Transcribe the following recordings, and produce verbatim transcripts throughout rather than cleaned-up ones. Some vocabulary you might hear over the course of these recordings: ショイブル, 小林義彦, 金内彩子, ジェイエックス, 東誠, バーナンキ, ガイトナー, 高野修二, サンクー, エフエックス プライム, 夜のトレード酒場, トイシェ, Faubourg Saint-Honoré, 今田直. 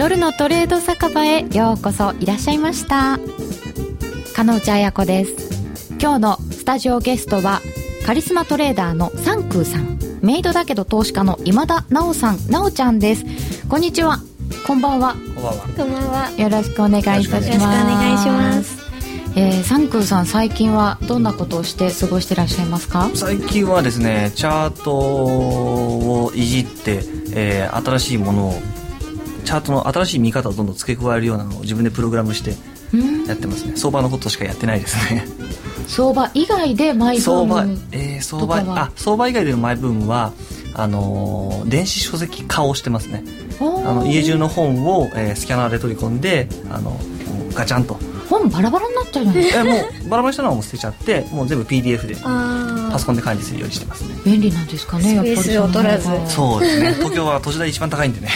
夜のトレード酒場へようこそいらっしゃいました。金内彩子です。今日のスタジオゲストはカリスマトレーダーのサンクーさん、メイドだけど投資家の今田直さん、直ちゃんです。こんにちは。こんばんは。こんばんは。こんばんは。よろしくお願いいたします。よろしくお願いします。えー、サンクーさん、最近はどんなことをして過ごしてらっしゃいますか？最近はですね、チャートをいじって、えー、新しいものを、チャートの新しい見方をどんどん付け加えるようなのを自分でプログラムしてやってますね。相場のことしかやってないですね。相場以外でマイブームとかは、えー、相場、あ、相場以外でのマイブームはあのー、電子書籍化をしてますね。あの家中の本を、えー、スキャナーで取り込んで、あのガチャンと本バラバラになったじゃないですか。バラバラしたのはもう捨てちゃって、もう全部 ピーディーエフ でパソコンで管理するようにしてますね。便利なんですかね、やっぱり。スペースを取らず。そうですね、東京は都市代一番高いんでね。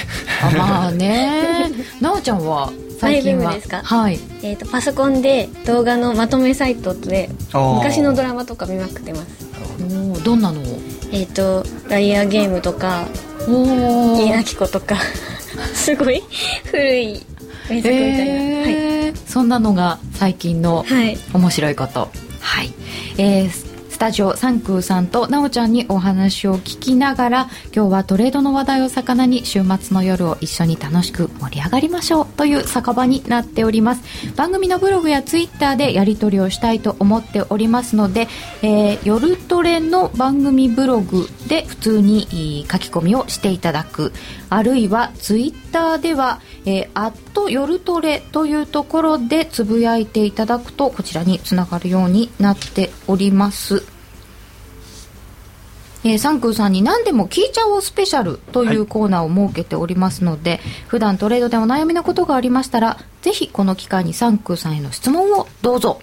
あ、まあね。なおちゃんは最近は、はい、えーと、パソコンで動画のまとめサイトで昔のドラマとか見まくってます。お、どんなのを？えーと、ダイヤゲームとか、家なき子とかすごい古い名作みたいな、えーはい、そんなのが最近の面白いこと、はいはい。えー、スタジオサンクーさんとなおちゃんにお話を聞きながら、今日はトレードの話題を魚に週末の夜を一緒に楽しく盛り上がりましょうという酒場になっております。番組のブログやツイッターでやり取りをしたいと思っておりますので、えー、夜トレの番組ブログで普通に書き込みをしていただく、あるいはツイッターではアット夜トレというところでつぶやいていただくと、こちらにつながるようになっております。えー、サンクーさんに何でも聞いちゃおうスペシャルというコーナーを設けておりますので、はい、普段トレードでお悩みのことがありましたら、ぜひこの機会にサンクーさんへの質問をどうぞ、はい、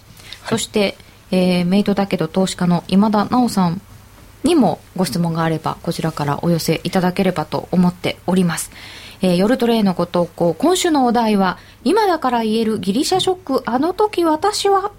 そして、えー、メイドだけど投資家の今田直さんにもご質問があれば、こちらからお寄せいただければと思っております。えー、夜トレーのご投稿、今週のお題は今だから言えるギリシャショック、あの時私は。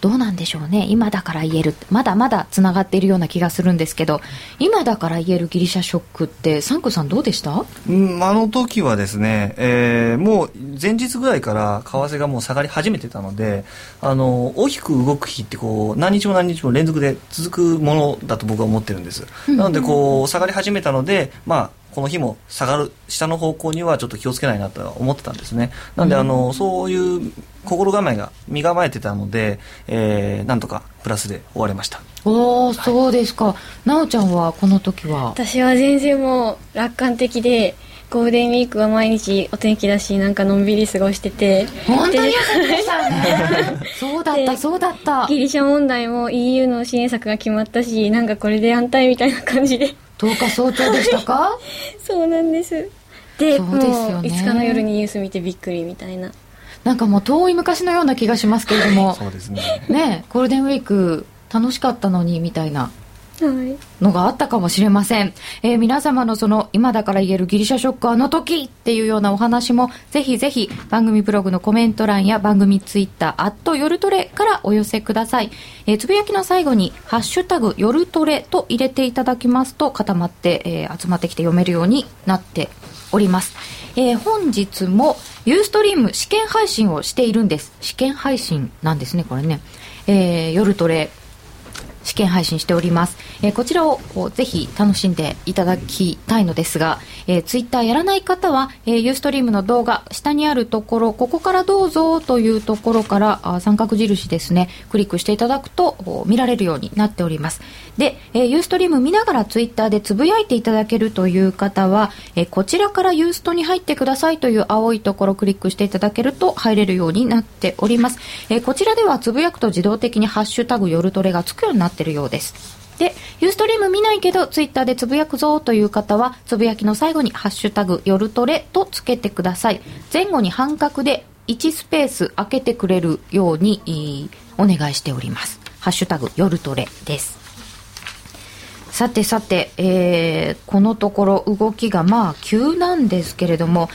どうなんでしょうね、今だから言える、まだまだつながっているような気がするんですけど、今だから言えるギリシャショックってサンクさんどうでした？うん、あの時はですね、えー、もう前日ぐらいから為替がもう下がり始めてたので、あの大きく動く日ってこう何日も何日も連続で続くものだと僕は思ってるんです。なのでこう下がり始めたので、まあこの日も下がる下の方向にはちょっと気をつけないなとは思ってたんですね。なので、あの、うん、そういう心構えが身構えてたので、えー、なんとかプラスで終われました。おー、そうですか。なおちゃんはこの時は？私は全然もう楽観的で、ゴールデンウィークは毎日お天気だし、なんかのんびり過ごしてて。本当によかったですね。そうだったそうだった。ギリシャ問題も イーユー の支援策が決まったし、なんかこれで安泰みたいな感じで。とおか早朝でしたか？そうなんです。で、そうですよね、もういつかの夜にニュース見てびっくりみたいな、なんかもう遠い昔のような気がしますけれども。そうですね、ね、ゴールデンウィーク楽しかったのにみたいなのがあったかもしれません。えー、皆様のその今だから言えるギリシャショック、あの時っていうようなお話も、ぜひぜひ番組ブログのコメント欄や番組ツイッター、アット夜トレからお寄せください。えー、つぶやきの最後にハッシュタグ夜トレと入れていただきますと固まって、えー、集まってきて読めるようになっております。えー、本日もユーストリーム試験配信をしているんです。試験配信なんですね、これね。えー、夜トレ試験配信しております。えー、こちらをぜひ楽しんでいただきたいのですが、えー、ツイッターやらない方は、えー、Ustream の動画下にあるところ、ここからどうぞというところからあ三角印ですね、クリックしていただくと見られるようになっております。で、えー、Ustream 見ながらツイッターでつぶやいていただけるという方は、えー、こちらから Ustream に入ってくださいという青いところをクリックしていただけると入れるようになっております。えー、こちらではつぶやくと自動的にハッシュタグ夜トレがつくようになっててるようです。で、ユーストリーム見ないけどツイッターでつぶやくぞという方は、つぶやきの最後にハッシュタグ夜トレとつけてください。前後に半角でいちスペース空けてくれるようにお願いしております。ハッシュタグ夜トレです。さてさて、えー、このところ動きがまあ急なんですけれども、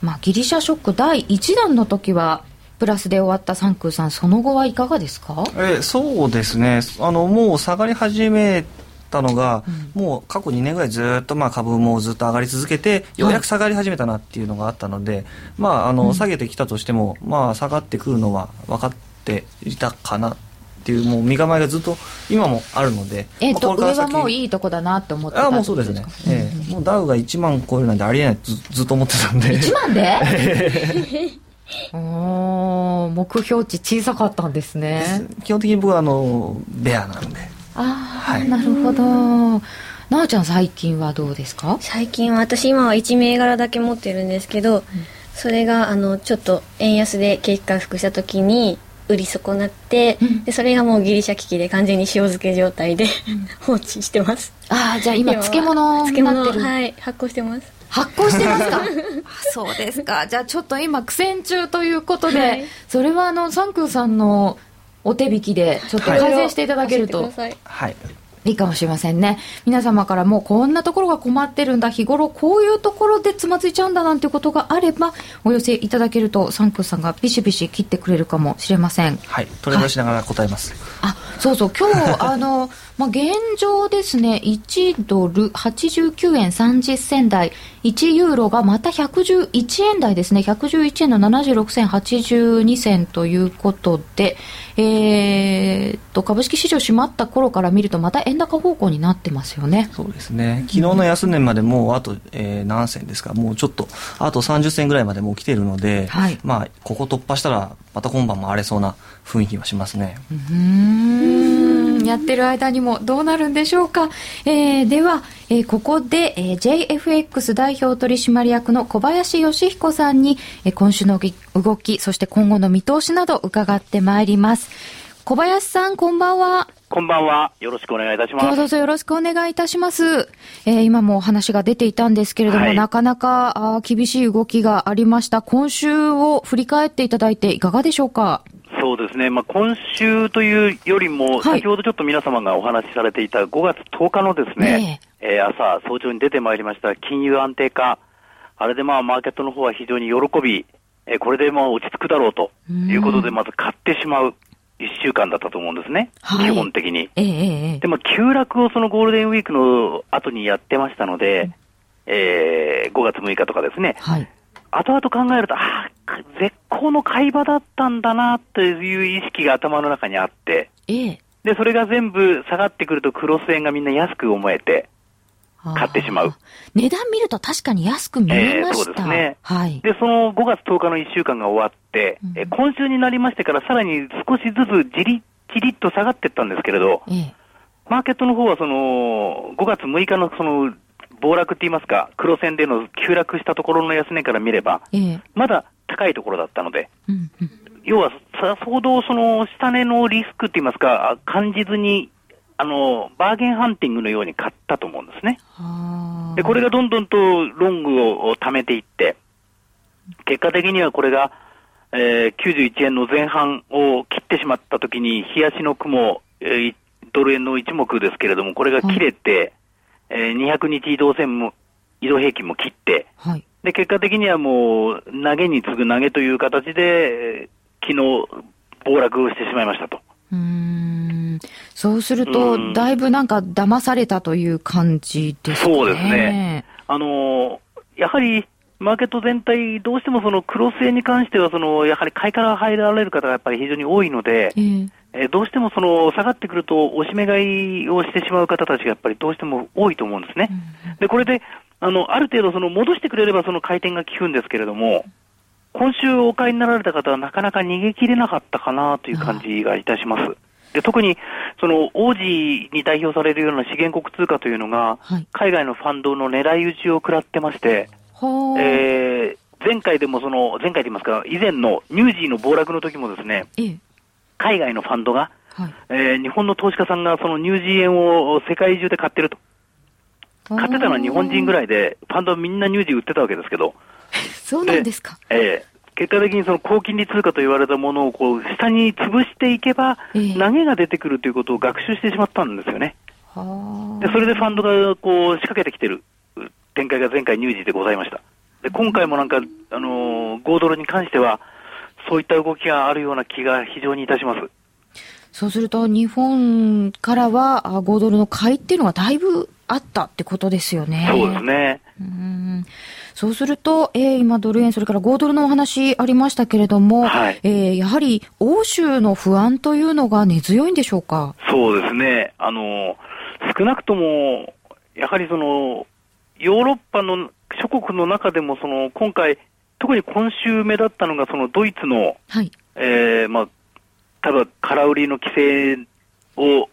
まあ、ギリシャショックだいいちだんの時はプラスで終わったサンクーさん、その後はいかがですか？えそうですね、あのもう下がり始めたのが、うん、もう過去にねんぐらいずっとまあ株もずっと上がり続けて、ようやく下がり始めたなっていうのがあったので、はい、まあ、あの下げてきたとしても、うん、まあ、下がってくるのは分かっていたかなっていう、もう身構えがずっと今もあるので、えーとまあ、これから先上はもういいとこだなと思ってた。ああ、もうそうですね、うん、えー、もうダウがいちまん超えるなんてありえない ず, ずっと思ってたんでいちまんでお目標値小さかったんですね。基本的に僕はあのベアなんで。あ、はい、なるほど。なおちゃん最近はどうですか？最近は私今はいち銘柄だけ持ってるんですけど、うん、それがあのちょっと円安で景気回復した時に売り損なって、うん、でそれがもうギリシャ危機で完全に塩漬け状態で、うん、放置してます。あ、じゃあ今漬物になってる。はい、発酵してます。発酵してますか？あ、そうですか。じゃあちょっと今苦戦中ということで、はい、それはあのサンクーさんのお手引きでちょっと改善していただけると、はい、いいかもしれませんね。皆様からもうこんなところが困ってるんだ、日頃こういうところでつまずいちゃうんだなんてことがあればお寄せいただけると、サンクーさんがビシビシ切ってくれるかもしれません。はい、取り出しながら答えます、はい、あ、そうそう、今日あの、まあ、現状ですね、いちドルはちじゅうきゅうえんさんじゅっせんだい、いちユーロがまたひゃくじゅういちえんだいですね。ひゃくじゅういちえんのななじゅうろくせんはちじゅうにせんということで、えー、っと株式市場閉まった頃から見るとまた円高方向になってますよね。そうですね。昨日の安値までもうあと、えー、何銭ですか、もうちょっとあとさんじゅっせんぐらいまでもう来てるので、はい、まあここ突破したらまた今晩も荒れそうな雰囲気はしますね。うーん、やってる間にもどうなるんでしょうか。えー、では、えー、ここで、えー、ジェイエフエックス 代表取締役の小林義彦さんに、えー、今週の動き、そして今後の見通しなど伺ってまいります。小林さん、こんばんは。こんばんは。よろしくお願いいたします。どうぞよろしくお願いいたします。えー、今もお話が出ていたんですけれども、はい、なかなかあ厳しい動きがありました。今週を振り返っていただいていかがでしょうか？そうですね。まあ、今週というよりも、先ほどちょっと皆様がお話しされていたごがつとおかのですね、はい、えー、朝、早朝に出てまいりました金融安定化。あれでまあ、マーケットの方は非常に喜び、えー、これでまあ、落ち着くだろうということで、まず買ってしまう。いっしゅうかんだったと思うんですね、はい、基本的に、えー、でも急落をそのゴールデンウィークの後にやってましたので、うん、えー、ごがつむいかとかですね、はい、後々考えると、あ、絶好の買い場だったんだなという意識が頭の中にあって、えー、でそれが全部下がってくるとクロス円がみんな安く思えて買ってしまう。値段見ると確かに安く見えました、えー、そうですね、はい、でそのごがつとおかのいっしゅうかんが終わって、うん、え今週になりましてからさらに少しずつじりじりっと下がっていったんですけれど、えー、マーケットの方はそのごがつむいか の, その暴落といいますか黒線での急落したところの安値から見れば、えー、まだ高いところだったので、うんうん、要はさほどその下値のリスクといいますか感じずにあのバーゲンハンティングのように買ったと思うんですね。でこれがどんどんとロングを貯めていって結果的にはこれが、えー、きゅうじゅういちえんのぜんはんを切ってしまった時に日足の雲、えー、ドル円の一目ですけれどもこれが切れて、はい、えー、にひゃくにちいどうせんも移動平均も切って、はい、で結果的にはもう投げに次ぐ投げという形で昨日暴落をしてしまいましたと。うーん、そうするとだいぶなんか騙されたという感じですね。そうですね。あのやはりマーケット全体どうしてもそのクロス円に関してはそのやはり買いから入られる方がやっぱり非常に多いので、えー、えどうしてもその下がってくるとおしめ買いをしてしまう方たちがやっぱりどうしても多いと思うんですね、うん、でこれで あの、ある程度その戻してくれればその回転が効くんですけれども今週お買いになられた方はなかなか逃げ切れなかったかなという感じがいたします。で特にその王子に代表されるような資源国通貨というのが、はい、海外のファンドの狙い撃ちを食らってまして、えー、前回でもその前回で言いますか以前のニュージーの暴落の時もですね、海外のファンドが、はい、えー、日本の投資家さんがそのニュージー円を世界中で買ってると。買ってたのは日本人ぐらいでファンドはみんなニュージー売ってたわけですけど。そうなんですか。えー、結果的にその高金利通貨と言われたものをこう下に潰していけば、えー、投げが出てくるということを学習してしまったんですよね。はでそれでファンドがこう仕掛けてきてる展開が前回ニュージーでございました。で今回もなんか、あのー、豪ドルに関してはそういった動きがあるような気が非常にいたします。そうすると日本からはごドルの買いっていうのがだいぶあったってことですよね。そうですね。うーん、そうすると、えー、今ドル円それからごドルのお話ありましたけれども、はい、えー、やはり欧州の不安というのが根強いんでしょうか。そうですね、あの少なくともやはりそのヨーロッパの諸国の中でもその今回特に今週目だったのがそのドイツの、はい、えーまあ、ただ空売りの規制を、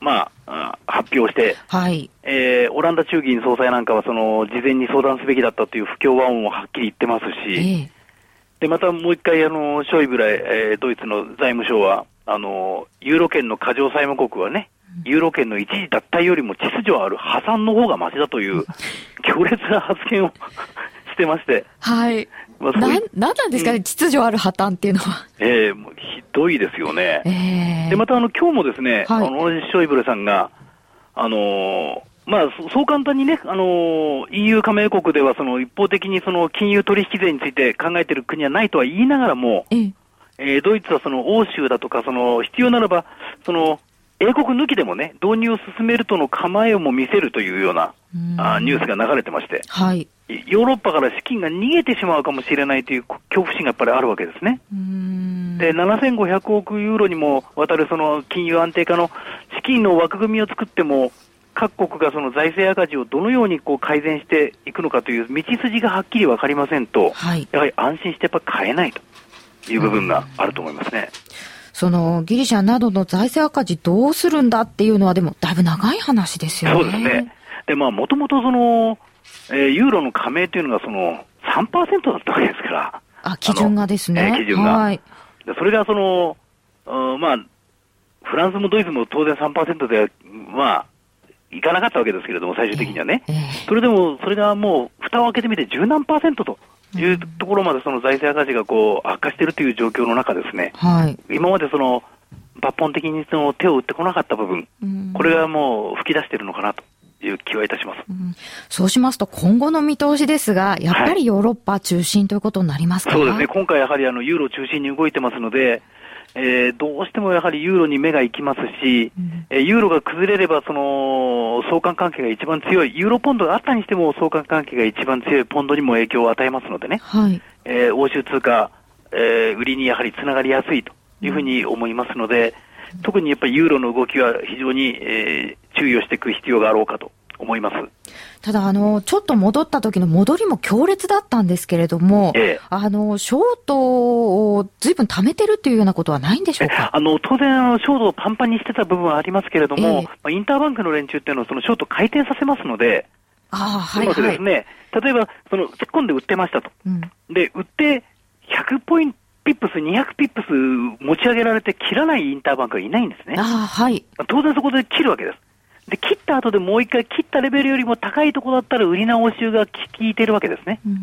まあ、発表して、はい、えー、オランダ中銀総裁なんかはその事前に相談すべきだったという不協和音をはっきり言ってますし、えー、でまたもう一回あのショイブら、えー、ドイツの財務省はあのユーロ圏の過剰債務国はね、ユーロ圏の一時脱退よりも秩序ある破産の方がマシだという強烈な発言をしてまして、はい、まあ、なんなんですかね、うん、秩序ある破綻っていうのは、えー、もうひどいですよね。えー、でまたあの今日もですね、はい、あの同じショイブルさんがあのー、まあそう簡単にね、あのー、イーユー 加盟国ではその一方的にその金融取引税について考えている国はないとは言いながらも、えーえー、ドイツはその欧州だとかその必要ならばその英国抜きでもね、導入を進めるとの構えをも見せるというようなあニュースが流れてまして、はい、ヨーロッパから資金が逃げてしまうかもしれないという恐怖心がやっぱりあるわけですね。うーん、で、ななせんごひゃくおくユーロにもわたるその金融安定化の資金の枠組みを作っても、各国がその財政赤字をどのようにこう改善していくのかという道筋がはっきり分かりませんと、はい、やはり安心してやっぱ買えないという部分があると思いますね。そのギリシャなどの財政赤字どうするんだっていうのはでもだいぶ長い話ですよね。そうですね。でまあもともとその、えー、ユーロの加盟というのがその さんパーセント だったわけですから。あ、基準がですね。えー、基準が。はい。でそれがその、うん、まあフランスもドイツも当然 さんパーセント でまあいかなかったわけですけれども最終的にはね。えーえー、それでもそれがもう蓋を開けてみて十何パーセントと。いうところまでその財政赤字がこう悪化しているという状況の中ですね、はい、今までその抜本的にその手を打ってこなかった部分、うん、これがもう吹き出しているのかなという気はいたします。うん、そうしますと今後の見通しですがやっぱりヨーロッパ中心ということになりますかね。はい、そうですね、今回やはりあのユーロ中心に動いてますので、えー、どうしてもやはりユーロに目が行きますし、うん、えー、ユーロが崩れればその相関関係が一番強いユーロポンドがあったにしても相関関係が一番強いポンドにも影響を与えますのでね、はい、えー、欧州通貨、えー、売りにやはりつながりやすいというふうに思いますので、うん、特にやっぱりユーロの動きは非常に、えー、注意をしていく必要があろうかと思います。ただあのちょっと戻った時の戻りも強烈だったんですけれども、ええ、あのショートをずいぶん貯めてるというようなことはないんでしょうか。あの当然あのショートをパンパンにしてた部分はありますけれども、ええ、まあ、インターバンクの連中っていうのはそのショート回転させますので、あ、はいはい、ですね、例えばその突っ込んで売ってましたと、うん、で売ってひゃくポイントピップスにひゃくピップス持ち上げられて切らないインターバンクはいないんですね。あ、はい、まあ、当然そこで切るわけです。で切った後でもう一回切ったレベルよりも高いところだったら売り直しが効いているわけですね。うんうん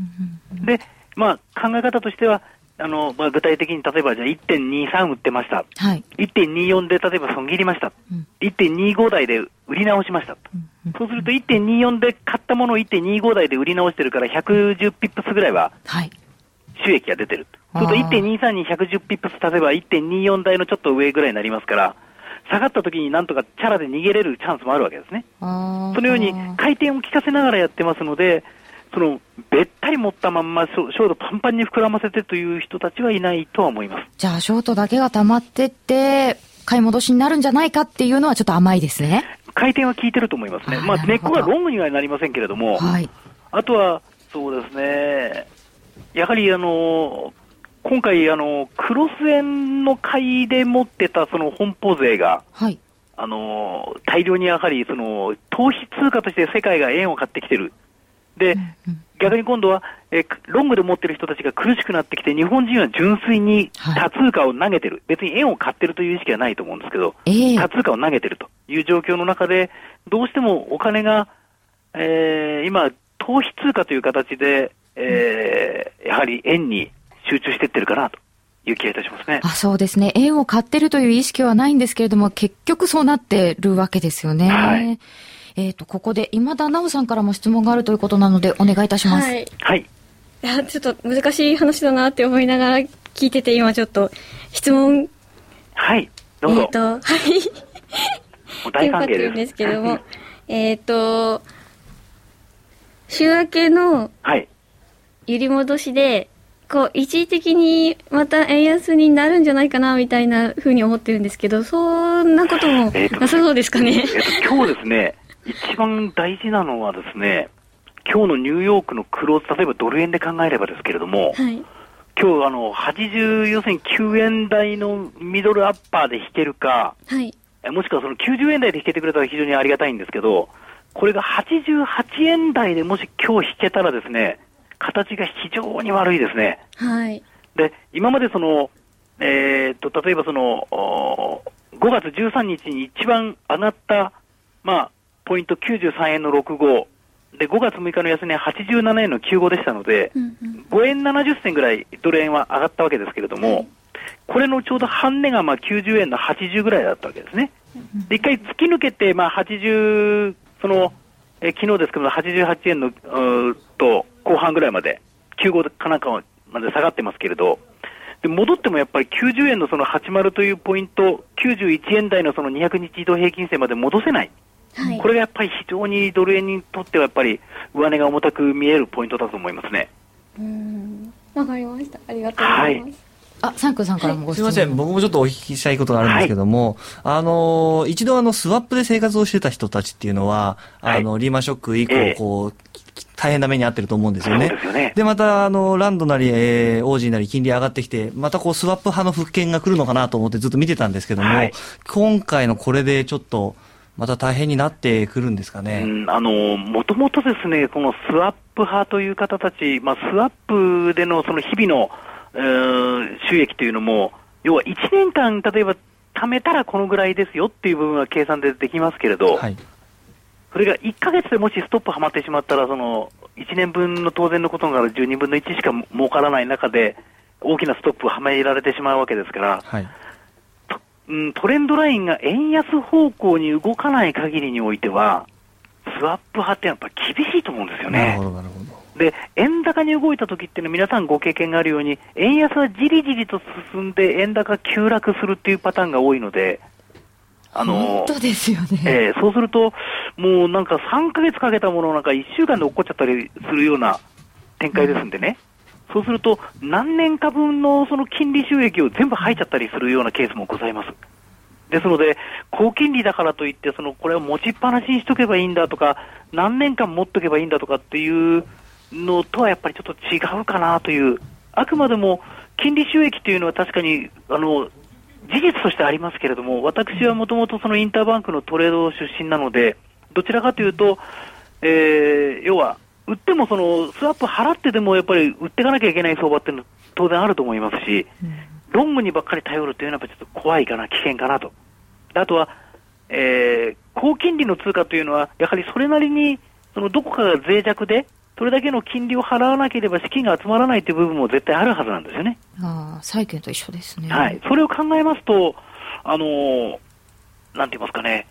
うん、で、まあ、考え方としてはあの、まあ、具体的に例えばじゃあ いってんにさん 売ってました、はい、いってんによん で例えば損切りました、うん、いってんにご 台で売り直しました、うんうん、そうすると いってんによん で買ったものを いってんにご 台で売り直してるからひゃくじゅうピップスぐらいは収益が出てる、はい、そうすると いってんにさん にひゃくじゅうピップス足せば いってんによん 台のちょっと上ぐらいになりますから下がった時になんとかチャラで逃げれるチャンスもあるわけですね。あ、そのように回転を効かせながらやってますのでそのべったり持ったまんまショートパンパンに膨らませてという人たちはいないとは思います。じゃあショートだけが溜まってって買い戻しになるんじゃないかっていうのはちょっと甘いですね。回転は効いてると思いますね。あ、まあ、根っこがロングにはなりませんけれども、はい、あとはそうですねやはりあのー今回あのクロス円の買いで持ってたその奔放勢が、はい、あの大量にやはりその逃避通貨として世界が円を買ってきてるで、うんうん、逆に今度はえロングで持ってる人たちが苦しくなってきて日本人は純粋に多通貨を投げてる、はい、別に円を買ってるという意識はないと思うんですけど、えー、多通貨を投げてるという状況の中でどうしてもお金が、えー、今逃避通貨という形で、えー、やはり円に集中していってるかなという気がいたしますね。あ、そうですね。円を買ってるという意識はないんですけれども、結局そうなってるわけですよね。はい、えっと、ここで今田直さんからも質問があるということなのでお願いいたします。はい。はい。いや、ちょっと難しい話だなって思いながら聞いてて、今ちょっと質問。はい。えーと、はい、大歓迎です。ということですけども、えーと週明けの揺り戻しで、こう一時的にまた円安になるんじゃないかなみたいなふうに思ってるんですけど、そんなこともなさそうですかね。えーとねえーと今日ですね、一番大事なのはですね、今日のニューヨークのクローズ、例えばドル円で考えればですけれども、はい、今日あのはちじゅう、要するにきゅうえん台のミドルアッパーで引けるか、はい、もしくはそのきゅうじゅうえん台で引けてくれたら非常にありがたいんですけど、これがはちじゅうはちえん台でもし今日引けたらですね、形が非常に悪いですね。はい、で今までその、えー、っと例えばそのごがつじゅうさんにちに一番上がった、まあ、ポイントきゅうじゅうさんえんのろくじゅうごでごがつむいかの安値はちじゅうななえんのきゅうじゅうごでしたので、うんうん、ごえんななじゅっせんぐらいドル円は上がったわけですけれども、はい、これのちょうど半値がまあきゅうじゅうえんのはちじゅうぐらいだったわけですね。でいっかい突き抜けて、まあはちじゅう、そのえ昨日ですけどはちじゅうはちえんのうと後半ぐらいまできゅうじゅうごかなんかまで下がってますけれど、で戻ってもやっぱりきゅうじゅうえんのそのはちじゅうというポイント、きゅうじゅういちえん台のそのにひゃくにち移動平均線まで戻せない、はい、これがやっぱり非常にドル円にとってはやっぱり上値が重たく見えるポイントだと思いますね。うーん、わかりました。ありがとうございます。はい、あ、サンクさんからもご質問。すいません、僕もちょっとお聞きしたいことがあるんですけども、はい、あの一度あのスワップで生活をしてた人たちっていうのは、はい、あのリーマンショック以降、えー、こう大変な目に遭ってると思うんですよね。そうですよね。でまたあのランドなり、えー、オージーなり金利上がってきて、またこうスワップ派の復権が来るのかなと思ってずっと見てたんですけども、はい、今回のこれでちょっとまた大変になってくるんですかね。うん、あのもともとですね、このスワップ派という方たち、まあ、スワップでのその日々の、えー、収益というのも、要はいちねんかん例えば貯めたらこのぐらいですよっていう部分は計算でできますけれど、はい、それがいっかげつでもしストップはまってしまったら、そのいちねんぶんの当然のことならじゅうにぶんのいちしか儲からない中で大きなストップをはめられてしまうわけですから、はい、うん、トレンドラインが円安方向に動かない限りにおいては、スワップ派ってやっぱ厳しいと思うんですよね。なるほど、なるほど。で、円高に動いた時っていうのは皆さんご経験があるように、円安はじりじりと進んで円高急落するっていうパターンが多いので、あの、本当ですよね。えー、そうすると、もうなんかさんかげつかけたものをなんかいっしゅうかんで落っこっちゃったりするような展開ですんでね。うん、そうすると何年か分のその金利収益を全部吐いちゃったりするようなケースもございます。ですので高金利だからといって、そのこれを持ちっぱなしにしとけばいいんだとか、何年間持っとけばいいんだとかっていうのとはやっぱりちょっと違うかなという。あくまでも金利収益というのは確かにあの事実としてありますけれども、私はもともとそのインターバンクのトレード出身なので、どちらかというと、えー、要は売ってもそのスワップ払ってでもやっぱり売っていかなきゃいけない相場っていうのは当然あると思いますし、ロングにばっかり頼るというのはやっぱちょっと怖いかな、危険かなと。あとは、えー、高金利の通貨というのはやはりそれなりにそのどこかが脆弱で、それだけの金利を払わなければ資金が集まらないという部分も絶対あるはずなんですよね。ああ、債券と一緒ですね。はい、それを考えますと、あのー、なんて言いますかね、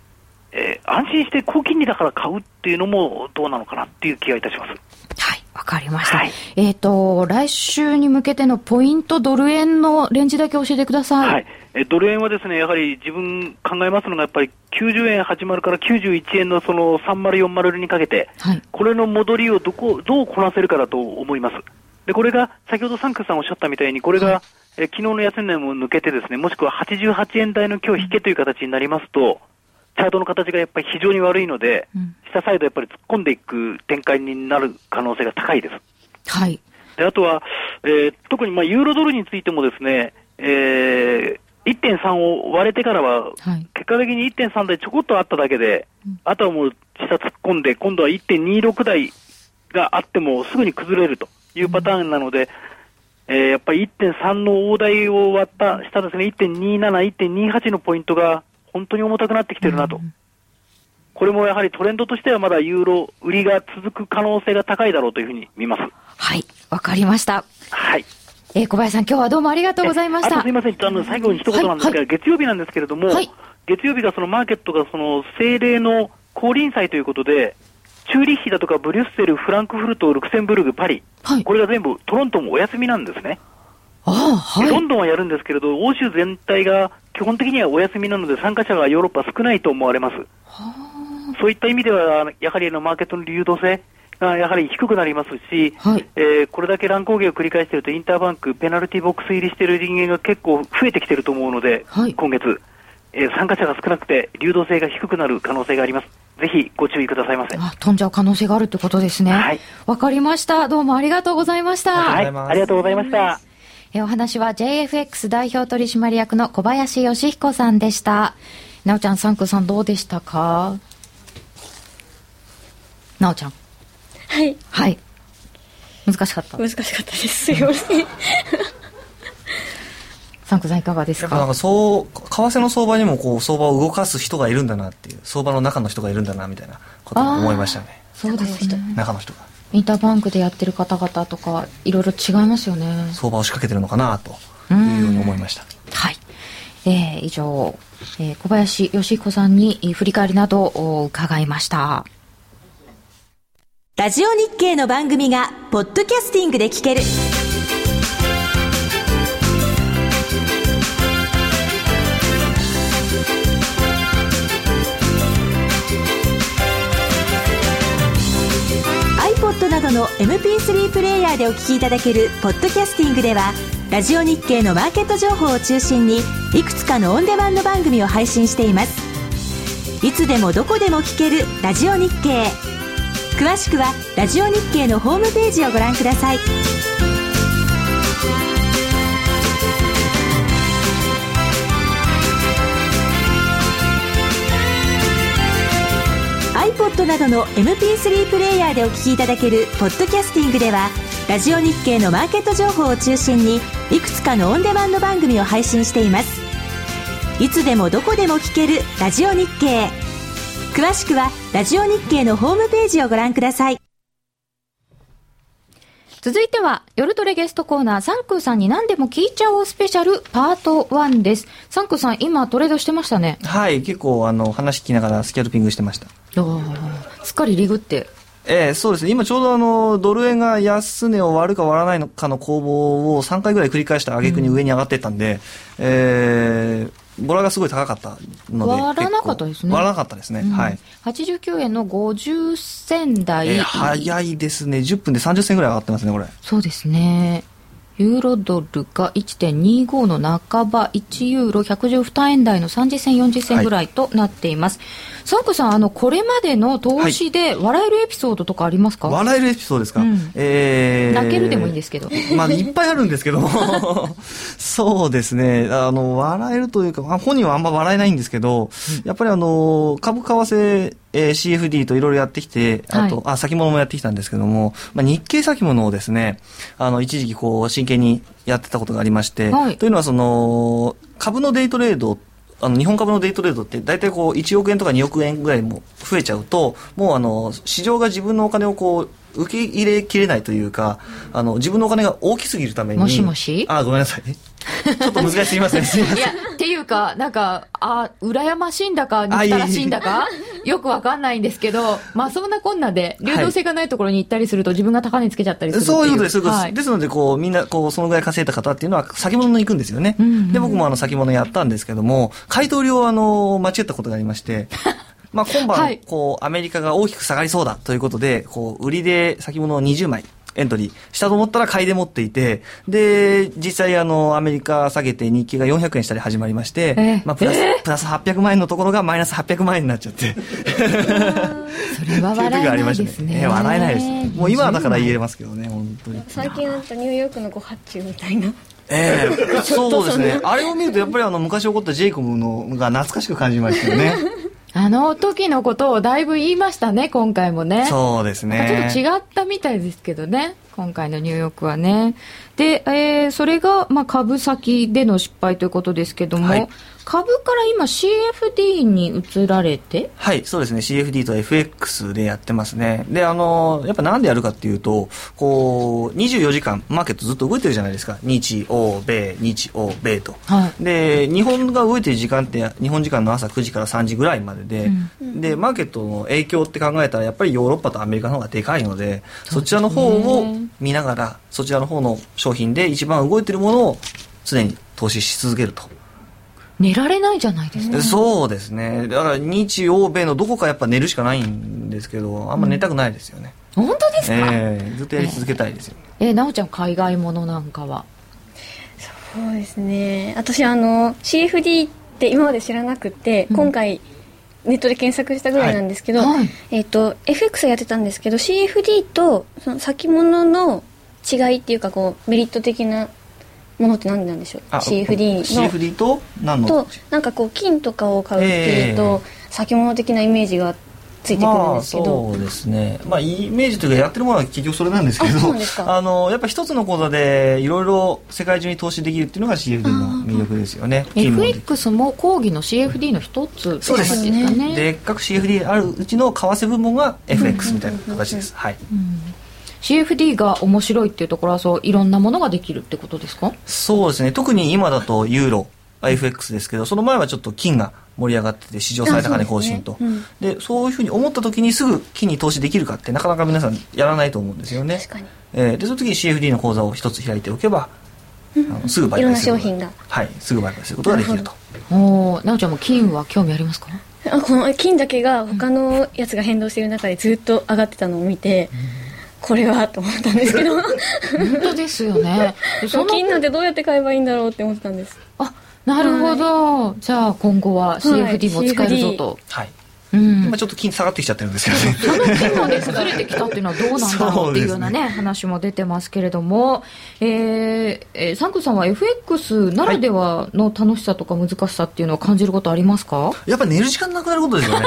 えー、安心して高金利だから買うっていうのもどうなのかなっていう気がいたします。はい、わかりました。はい、えっと、来週に向けてのポイント、ドル円のレンジだけ教えてください。はい、えドル円はですね、やはり自分考えますのがやっぱりきゅうじゅうえんはちじゅうからきゅうじゅういちえんのそのさんまるよんまるにかけて、はい、これの戻りをどこどうこなせるかだと思います。でこれが先ほどサンクさんおっしゃったみたいに、これが、はい、え昨日の安値も抜けてですね、もしくははちじゅうはちえん台の今日引けという形になりますと、チャートの形がやっぱり非常に悪いので、うん、下サイドやっぱり突っ込んでいく展開になる可能性が高いです。はい。であとは、えー、特にまあユーロドルについてもですね、えー、いってんさん を割れてからは、はい、結果的に いってんさん 台ちょこっとあっただけで、うん、あとはもう下突っ込んで、今度は いってんにろく 台があってもすぐに崩れるというパターンなので、うん、えー、やっぱり いってんさん の大台を割った下ですね、いってんになな、いってんにはち のポイントが、本当に重たくなってきてるなと、うん、これもやはりトレンドとしてはまだユーロ売りが続く可能性が高いだろうというふうに見ます。はい、わかりました。はい、えー、小林さん今日はどうもありがとうございました。あとすいません、あの最後に一言なんですが、はいはい、月曜日なんですけれども、はい、月曜日がそのマーケットがその政令の降臨祭ということで、チューリッヒだとかブリュッセル、フランクフルト、ルクセンブルク、パリ、はい、これが全部トロントもお休みなんですね。ああ、はい、ロンドンはやるんですけれど、欧州全体が基本的にはお休みなので参加者がヨーロッパ少ないと思われます。はあ、そういった意味ではやはりのマーケットの流動性がやはり低くなりますし、はい、えー、これだけ乱高下を繰り返しているとインターバンクペナルティボックス入りしている人間が結構増えてきていると思うので、はい、今月、えー、参加者が少なくて流動性が低くなる可能性があります。ぜひご注意くださいませ。あ、飛んじゃう可能性があるってことですね。はい、わかりました。どうもありがとうございました。はい、ありがとうございました。お話は ジェイエフエックス 代表取締役の小林義彦さんでした。なおちゃん、サンクさんどうでしたか？なおちゃん、はい、はい、難しかった。難しかったです、すいません。サンクさんいかがですか？やっぱなんかそう為替の相場にもこう相場を動かす人がいるんだなっていう、相場の中の人がいるんだなみたいなことを思いましたね。そうですね、中の人がインターバンクでやってる方々とかいろいろ違いますよね。相場を仕掛けてるのかなというように思いました。はい、えー、以上、えー、小林義彦さんに振り返りなどを伺いました。ラジオ日経の番組がポッドキャスティングで聞ける。iPod などの エムピースリー プレイヤーでお聞きいただけるポッドキャスティングでは、ラジオ日経のマーケット情報を中心にいくつかのオンデマンド番組を配信しています。いつでもどこでも聞けるラジオ日経、詳しくはラジオ日経のホームページをご覧ください。iPod などの エムピースリー プレイヤーでお聞きいただけるポッドキャスティングでは、ラジオ日経のマーケット情報を中心にいくつかのオンデマンド番組を配信しています。いつでもどこでも聞けるラジオ日経、詳しくはラジオ日経のホームページをご覧ください。続いては夜トレゲストコーナー、サンクーさんに何でも聞いちゃおうスペシャルパートいちです。サンクーさん、今トレードしてましたね。はい、結構あの話聞きながらスキャルピングしてました。すっかりリグって、えー、そうですね。今ちょうどあのドル円が安値を割るか割らないのかの攻防をさんかいぐらい繰り返した挙句に上に上がっていったんで、うん、えーボラがすごい高かったので割らなかったですね。割らなかったですね、うん、はい。はちじゅうきゅうえんのごじゅう銭台、えー、早いですね。じゅっぷんでさんじゅっせんぐらい上がってますね、これ。そうですね。ユーロドルが いちてんにご の半ば、いちユーロひゃくじゅうにえん台のさんじゅっ銭よんじゅっ銭ぐらいとなっています。はい、サンクさん、あのこれまでの投資で笑えるエピソードとかありますか？はい、笑えるエピソードですか、うん、えー、泣けるでもいいんですけど、まあ、いっぱいあるんですけどそうですね、あの笑えるというか本人はあんま笑えないんですけど、やっぱりあの株為替、えー、シーエフディー といろいろやってきて、あと、はい、あ、先物もやってきたんですけども、まあ、日経先物をですね、あの一時期こう真剣にやってたことがありまして、はい、というのはその株のデイトレード、あの日本株のデイトレードって大体こういちおく円とかにおく円ぐらいも増えちゃうと、もうあの市場が自分のお金をこう受け入れきれないというか、あの自分のお金が大きすぎるために、もしもし、あ、ごめんなさいねちょっと難しい、すいません、すいません。いや、っていうか、なんか、あ、羨ましいんだか、憎たらしいんだか、よくわかんないんですけど、まあ、そんなこんなで、流動性がないところに行ったりすると、自分が高値つけちゃったりするっていう。そういうことです。はい、ですので、こう、みんな、こう、そのぐらい稼いだ方っていうのは、先物に行くんですよね。うんうん、で、僕もあの、先物やったんですけども、買い取りをあの、間違ったことがありまして、まあ、今晩、こう、アメリカが大きく下がりそうだということで、こう、売りで先物をにじゅうまい。エントリーしたと思ったら買いで持っていて、で実際あのアメリカ下げて日経がよんひゃくえん下で始まりまして、えーまあ、プラス、えー、プラスはっぴゃくまん円のところがマイナスはっぴゃくまん円になっちゃってそれは笑えないですね。えー、笑えないです。もう今はだから言えますけどね、本当に最近あったニューヨークのご発注みたいなえー、そうですね。あれを見るとやっぱりあの昔起こったジェイコムのが懐かしく感じましたよねあの時のことをだいぶ言いましたね、今回もね。そうですね。ちょっと違ったみたいですけどね、今回のニューヨークはね。で、えー、それが、まあ、株先での失敗ということですけども、はい、株から今 シーエフディー に移られて、はい、そうですね。シーエフディー と エフエックス でやってますね。で、あの、やっぱなんでやるかっていうと、こう、にじゅうよじかんマーケットずっと動いてるじゃないですか。日、欧、米、日、欧、米と、はい。で、日本が動いてる時間って、日本時間の朝くじからさんじぐらいまでで、うん、で、マーケットの影響って考えたら、やっぱりヨーロッパとアメリカの方がでかいので、そちらの方を、見ながらそちらの方の商品で一番動いているものを常に投資し続けると寝られないじゃないですか、ね、そうですね。だから日欧米のどこかやっぱ寝るしかないんですけど、あんま寝たくないですよね、うん、本当ですか、えー、ずっとやり続けたいですよね。えーえー、なおちゃん海外ものなんかは？そうですね、私あの シーエフディー って今まで知らなくて、うん、今回ネットで検索したぐらいなんですけど、はいはい、えー、と エフエックス やってたんですけど シーエフディー とその先物 の, の違いっていうかこうメリット的なものって何なんでしょう？ シーエフディー の シーエフディー と何のとなんかこう金とかを買うっていうと、えー、先物的なイメージがついてくるんですけど、まあ、そうですね、まあ、イメージというかやってるものは結局それなんですけど、ああのやっぱ一つの口座でいろいろ世界中に投資できるっていうのが シーエフディー の魅力ですよね。 エフエックス も講義の シーエフディー の一つ、うん、そうですね。でっかく シーエフディー あるうちの為替部門が エフエックス みたいな形です。はい、うん、シーエフディー が面白いっていうところはそういろんなものができるってことですか？そうですね、特に今だとユーロ エフエックス ですけど、その前はちょっと金が盛り上がってて史上最高値更新と。そうですね、うん、でそういうふうに思った時にすぐ金に投資できるかってなかなか皆さんやらないと思うんですよね。確かに、えー、でその時に シーエフディー の口座を一つ開いておけば、うん、あのすぐ売買することができると。おー、なおちゃんも金は興味ありますか？あ、この金だけが他のやつが変動している中でずっと上がってたのを見て、うん、これはと思ったんですけど本当ですよね。金なんてどうやって買えばいいんだろうって思ってたんです。あ、なるほど、はい、じゃあ今後は シーエフディー も使えるぞと、はい、うん、今ちょっと金下がってきちゃってるんですけど、ね、その金まで崩れてきたっていうのはどうなんだろうっていうような ね, うね話も出てますけれども、えーえー、サンクさんは エフエックス ならではの楽しさとか難しさっていうのを感じることありますか？はい、やっぱ寝る時間なくなることですよね、え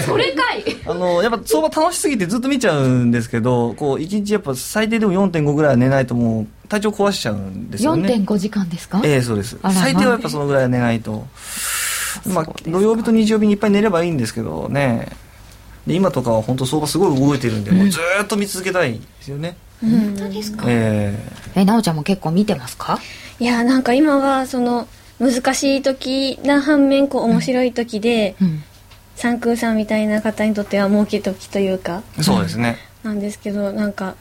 ー、それかいあのやっぱ相場楽しすぎてずっと見ちゃうんですけど、こういちにちやっぱ最低でも よんてんご ぐらいは寝ないともう体調壊しちゃうんですよね。 よんてんごじかんですか？えー、そうです。最低はやっぱそのぐらいは寝ないと、まあ、土曜日と日曜日にいっぱい寝ればいいんですけどね。で今とかは本当相場すごい動いてるんで、うん、もうずっと見続けたいですよね。本当ですか？えー、えなおちゃんも結構見てますか？いや、なんか今はその難しい時な反面こう面白い時で、うんうん、サンクーさんみたいな方にとっては儲け時というか、そうですね、なんですけど、なんか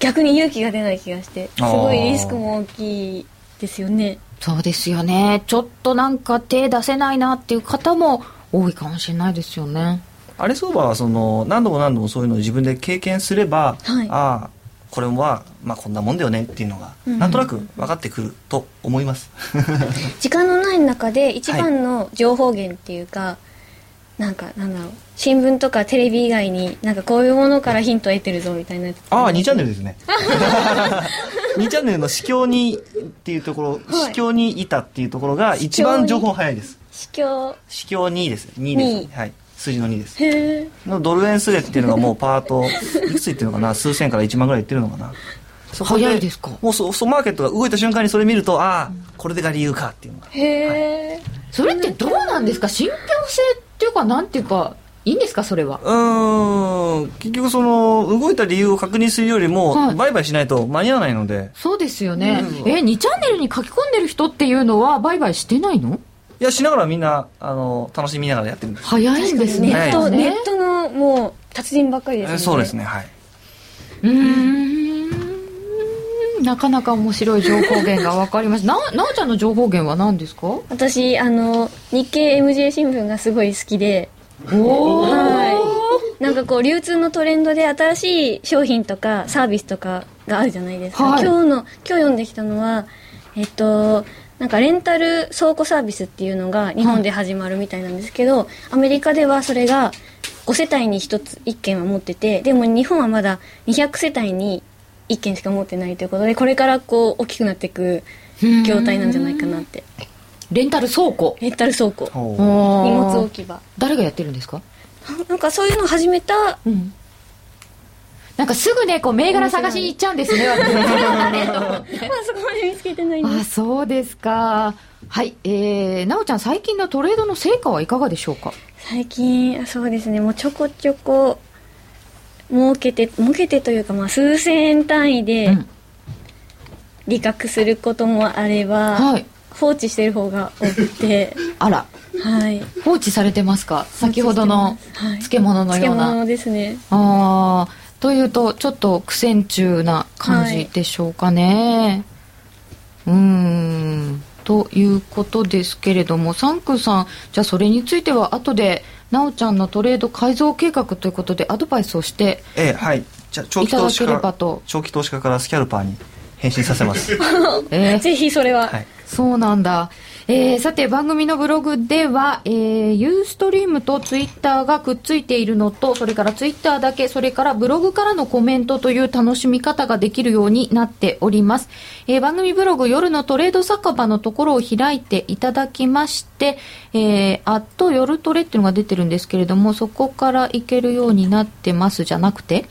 逆に勇気が出ない気がして、すごいリスクも大きいですよね。そうですよね。ちょっとなんか手出せないなっていう方も多いかもしれないですよね。あれ相場はその何度も何度もそういうのを自分で経験すれば、はい、ああこれはまあこんなもんだよねっていうのがなんとなく分かってくると思います、うん、時間のない中で一番の情報源っていうか、はい、なんかなんだろう、新聞とかテレビ以外になんかこういうものからヒントを得てるぞみたいな。ああ、にチャンネルですねにチャンネルの市況にっていうところ、はい、市況にいたっていうところが一番情報早いです。市況市況にです、にです、はい、数字のにです。へえ。のドル円スレっていうのがもうパートいくついってるのかな、数千からいちまんぐらいいってるのかな。そこで早いですか？もうそマーケットが動いた瞬間にそれ見ると、ああこれでが理由かっていうのが。へえ、はい、それってどうなんですか？信憑性っていうかなんていうかいいんですかそれは？うーん、結局その動いた理由を確認するよりも、はい、売買しないと間に合わないので。そうですよね、うん、えにチャンネルに書き込んでる人っていうのは売買してないの？いや、しながらみんなあの楽しみながらやってるんです。早いんですね。ネット、ネットのもう達人ばっかりですね。そうですね、はい。うーん、なかなか面白い情報源が分かります。ななおちゃんの情報源は何ですか？私あの日経 エムジェー 新聞がすごい好きで、お、はい、なんかこう流通のトレンドで新しい商品とかサービスとかがあるじゃないですか、はい、今日の今日読んできたのは、えっと、なんかレンタル倉庫サービスっていうのが日本で始まるみたいなんですけど、はい、アメリカではそれがごせたいにひとついっけんは持ってて、でも日本はまだにひゃくせたいにいっけんしか持ってないということで、これからこう大きくなっていく業態なんじゃないかなって。レンタル倉庫、レンタル倉庫、荷物置き場。誰がやってるんですか？なんかそういうのを始めた、うん、なんかすぐねこう銘柄探しに行っちゃうんですね私それはねと思ってまあそこまで見つけてないんです。あ、そうですか。はい、えー、なおちゃん最近のトレードの成果はいかがでしょうか？最近そうですね、もうちょこちょこ儲けて儲けてというか、まあ数千円単位で利確することもあれば、うん、はい、放置している方が多くてあら、はい、放置されてますか？先ほどの漬物のような、はい、漬物ですね。あ、というとちょっと苦戦中な感じでしょうかね、はい、うーんということですけれども、サンクさん、じゃあそれについては後でなおちゃんのトレード改造計画ということでアドバイスをしていただければと。長期投資家からスキャルパーに返信させます、えー、ぜひそれは、はい、そうなんだ。えー、さて番組のブログでは、えー、ユーストリームとツイッターがくっついているのと、それからツイッターだけ、それからブログからのコメントという楽しみ方ができるようになっております、えー、番組ブログ夜のトレード酒場のところを開いていただきまして、えー、あと夜トレっていうのが出てるんですけれども、そこから行けるようになってますじゃなくて、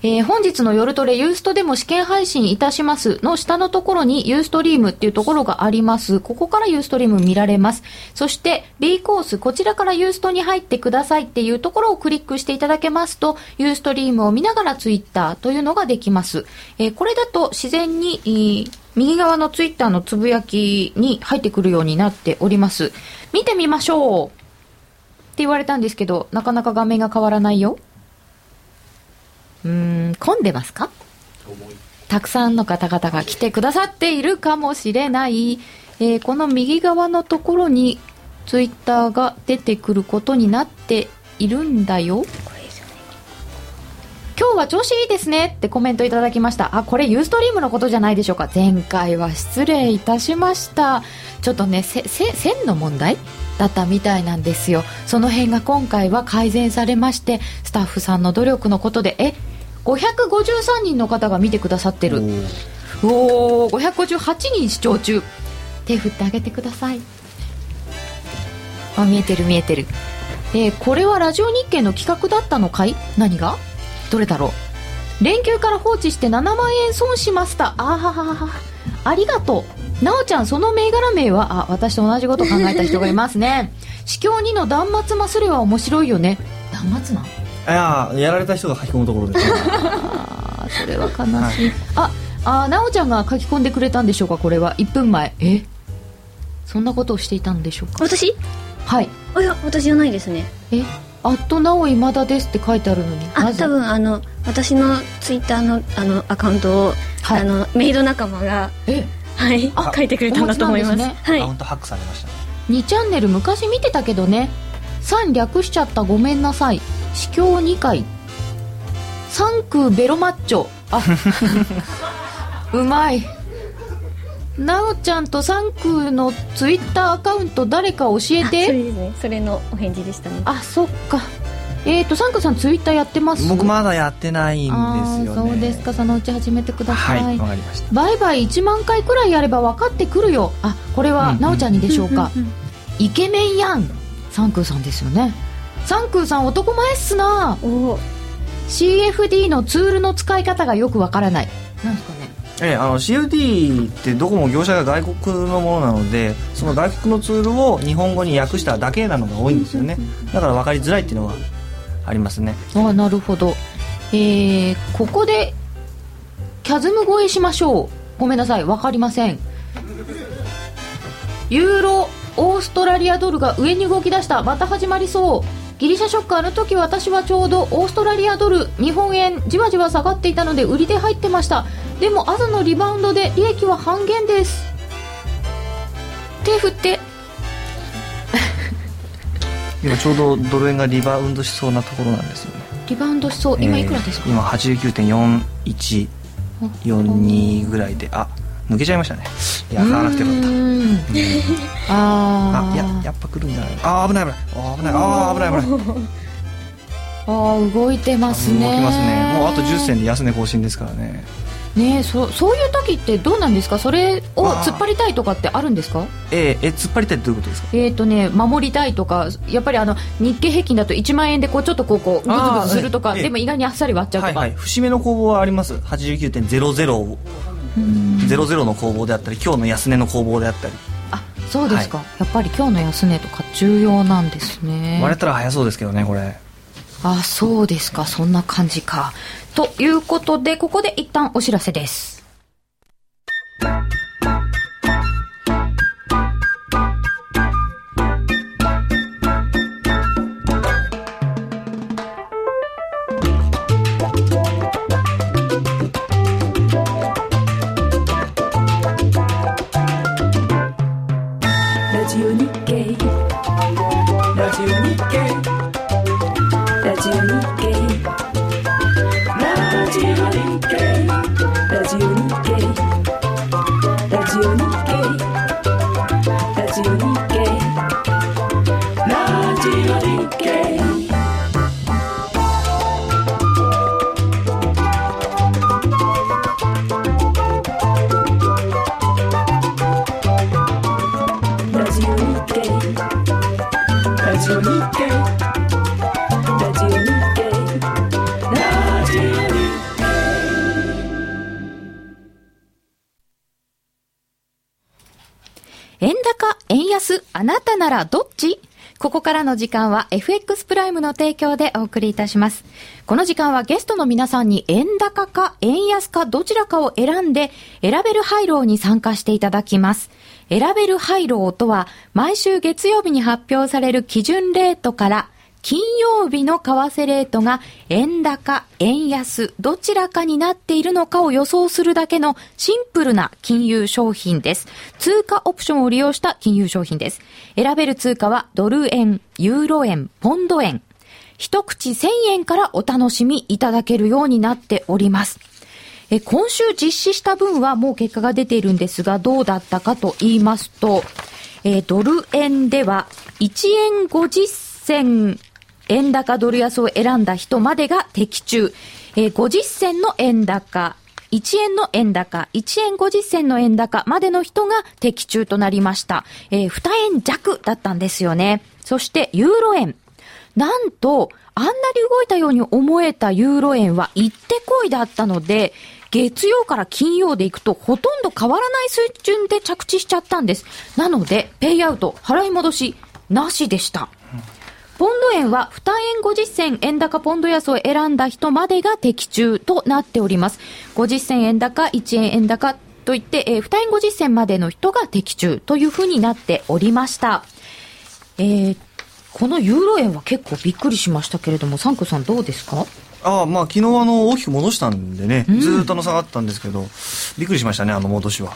えー、本日の夜トレユーストでも試験配信いたしますの下のところにユーストリームっていうところがあります。ここからユーストリーム見られます。そして B コース、こちらからユーストに入ってくださいっていうところをクリックしていただけますと、ユーストリームを見ながらツイッターというのができます。えー、これだと自然に、えー、右側のツイッターのつぶやきに入ってくるようになっております。見てみましょうって言われたんですけど、なかなか画面が変わらないよ。うーん、混んでますか？たくさんの方々が来てくださっているかもしれない、えー、この右側のところにツイッターが出てくることになっているんだよ。今日は調子いいですねってコメントいただきました。あ、これユーストリームのことじゃないでしょうか。前回は失礼いたしました。ちょっとね、せせ線の問題だったみたいなんですよ。その辺が今回は改善されまして、スタッフさんの努力のことで、えごひゃくごじゅうさんにんの方が見てくださってる。おお、ごひゃくごじゅうはちにん視聴中。手振ってあげてください。あ、見えてる見えてる、えー、これはラジオ日経の企画だったのかい。何がどれだろう。連休から放置してななまんえん損しました。あははは、ありがとうなおちゃん。その銘柄名は、あ、私と同じこと考えた人がいますね。市況にの断末魔、それは面白いよね。断末魔、ああ、やられた人が書き込むところです。ああ、それは悲しい、はい、ああ、なおちゃんが書き込んでくれたんでしょうか。これはいっぷんまえ、えそんなことをしていたんでしょうか。私、はい、いや私じゃないですね。えあっとなお今田ですって書いてあるのに、あ、多分あの私のツイッターのあのアカウントを、はい、あのメイド仲間が、えはい、あ、書いてくれたんだと思います。ね、はい、アカウントハックされましたね。にチャンネル昔見てたけどね。さん略しちゃった、ごめんなさい。試供にかい、サンクーベロマッチョ、あうまい。なおちゃんとサンクーのツイッターアカウント誰か教えて。それですね、それのお返事でしたね。あ、そっか。えーと、サンクさんツイッターやってます？僕まだやってないんですよね。あ、そうですか。そのうち始めてください。はい、わかりました。バイバイいちまんかいくらいやれば分かってくるよ。あ、これはなおちゃんにでしょうか。イケメンやん、サンクさんですよね。サンクさん男前っすな。お シーエフディー のツールの使い方がよくわからない。なんですかね。えー、あの シーエフディー ってどこも業者が外国のものなので、その外国のツールを日本語に訳しただけなのが多いんですよね。だから分かりづらいっていうのはありますね。あ、なるほど。えー、ここでキャズム越えしましょう。ごめんなさい、分かりません。ユーロオーストラリアドルが上に動き出した。また始まりそう。ギリシャショック、あの時私はちょうどオーストラリアドル日本円じわじわ下がっていたので売りで入ってました。でも朝のリバウンドで利益は半減です。手振って今ちょうどドル円がリバウンドしそうなところなんですよね。リバウンドしそう。今いくらですか？えー、今 はちじゅうきゅうてんよんいちよんに ぐらいで、あ、抜けちゃいましたね。いや、買わなくてよかった。うんああ、や、やっぱ来るんじゃない。ああ、危ない危ない、あ危ない、あ危ない危ない。ああ、動いてますね。動きますね。もうあとじゅっせんで安値更新ですからね。ねえ、そ、そういう時ってどうなんですか。それを突っ張りたいとかってあるんですか。えー、え突っ張りたいってどういうことですか。えーとね、守りたいとか、やっぱりあの日経平均だといちまんえんでこうちょっとこうこうグズグズするとか、えー、でも意外にあっさり割っちゃうとか、はいはい、節目の攻防はあります。 はちじゅうきゅうてんぜろぜろ ゼロゼロの攻防であったり、今日の安値の攻防であったり。あ、そうですか、はい、やっぱり今日の安値とか重要なんですね。割れたら早そうですけどね、これ。あ、そうですか、そんな感じか。ということで、ここで一旦お知らせです。あなたならどっち？ここからの時間は エフエックス プライムの提供でお送りいたします。この時間はゲストの皆さんに円高か円安かどちらかを選んで選べる配慮に参加していただきます。選べる配慮とは毎週月曜日に発表される基準レートから金曜日の為替レートが円高、円安、どちらかになっているのかを予想するだけのシンプルな金融商品です。通貨オプションを利用した金融商品です。選べる通貨はドル円、ユーロ円、ポンド円。一口せんえんからお楽しみいただけるようになっております。え、今週実施した分はもう結果が出ているんですが、どうだったかと言いますと、えー、ドル円ではいちえんごじゅっせん、円高ドル安を選んだ人までが的中、えー、ごじゅっ銭の円高、いちえんの円高、いちえんごじゅっ銭の円高までの人が的中となりました、えー、にえん弱だったんですよね。そしてユーロ円、なんとあんなに動いたように思えたユーロ円は行ってこいだったので、月曜から金曜で行くとほとんど変わらない水準で着地しちゃったんです。なのでペイアウト、払い戻しなしでした。ポンド円はにえんごじゅっ銭円高ポンド安を選んだ人までが的中となっております。ごじゅっ銭円高、いちえん円高といって、えー、にえんごじゅっ銭までの人が的中というふうになっておりました。えー、このユーロ円は結構びっくりしましたけれども、サンクさんどうですか？ああ、まあ、昨日あの大きく戻したんでね、うん、ずっとの下がったんですけど、びっくりしましたね、あの戻しは。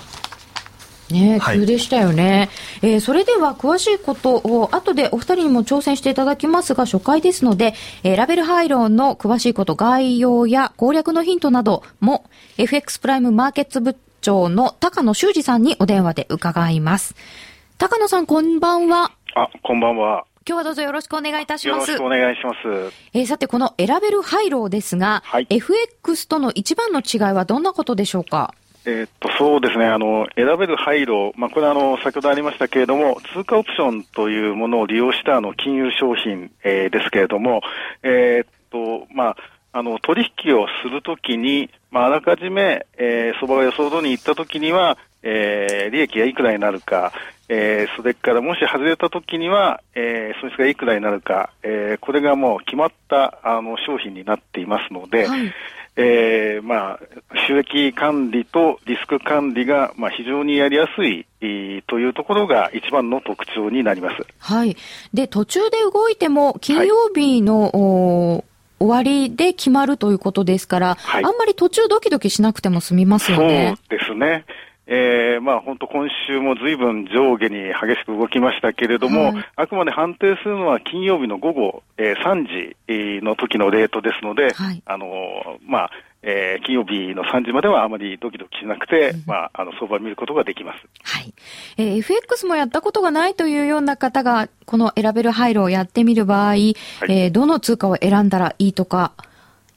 ね、急でしたよね、はい。えー、それでは詳しいことを後でお二人にも挑戦していただきますが、初回ですので、えー、ラベルハイロンの詳しいこと、概要や攻略のヒントなども エフエックス プライムマーケッツ部長の高野修二さんにお電話で伺います。高野さん、こんばんは。あ、こんばんは。今日はどうぞよろしくお願いいたします。よろしくお願いします。えー、さて、この選べるハイローですが、はい、エフエックス との一番の違いはどんなことでしょうか？えー、っと、そうですね。あの、選べる配慮。まあ、これはあの、先ほどありましたけれども、通貨オプションというものを利用したあの、金融商品、えー、ですけれども、えー、っと、まあ、あの、取引をするときに、まあ、あらかじめ、えー、相場が予想通りに行ったときには、えー、利益がいくらになるか、えー、それからもし外れたときには、えー、損失がいくらになるか、えー、これがもう決まった、あの、商品になっていますので、はい、えー、まあ、収益管理とリスク管理が、まあ、非常にやりやすいというところが一番の特徴になります。はい。で、途中で動いても金曜日の、はい、終わりで決まるということですから、はい、あんまり途中ドキドキしなくても済みますよね。そうですね。えー、まあ本当今週も随分上下に激しく動きましたけれども、はい、あくまで判定するのは金曜日の午後、えー、さんじの時のレートですので、はい、あのー、まあ、えー、金曜日のさんじまではあまりドキドキしなくて、うん、まあ、あの、相場を見ることができます。はい。えー、エフエックス もやったことがないというような方が、この選べる配慮をやってみる場合、はい、えー、どの通貨を選んだらいいとか、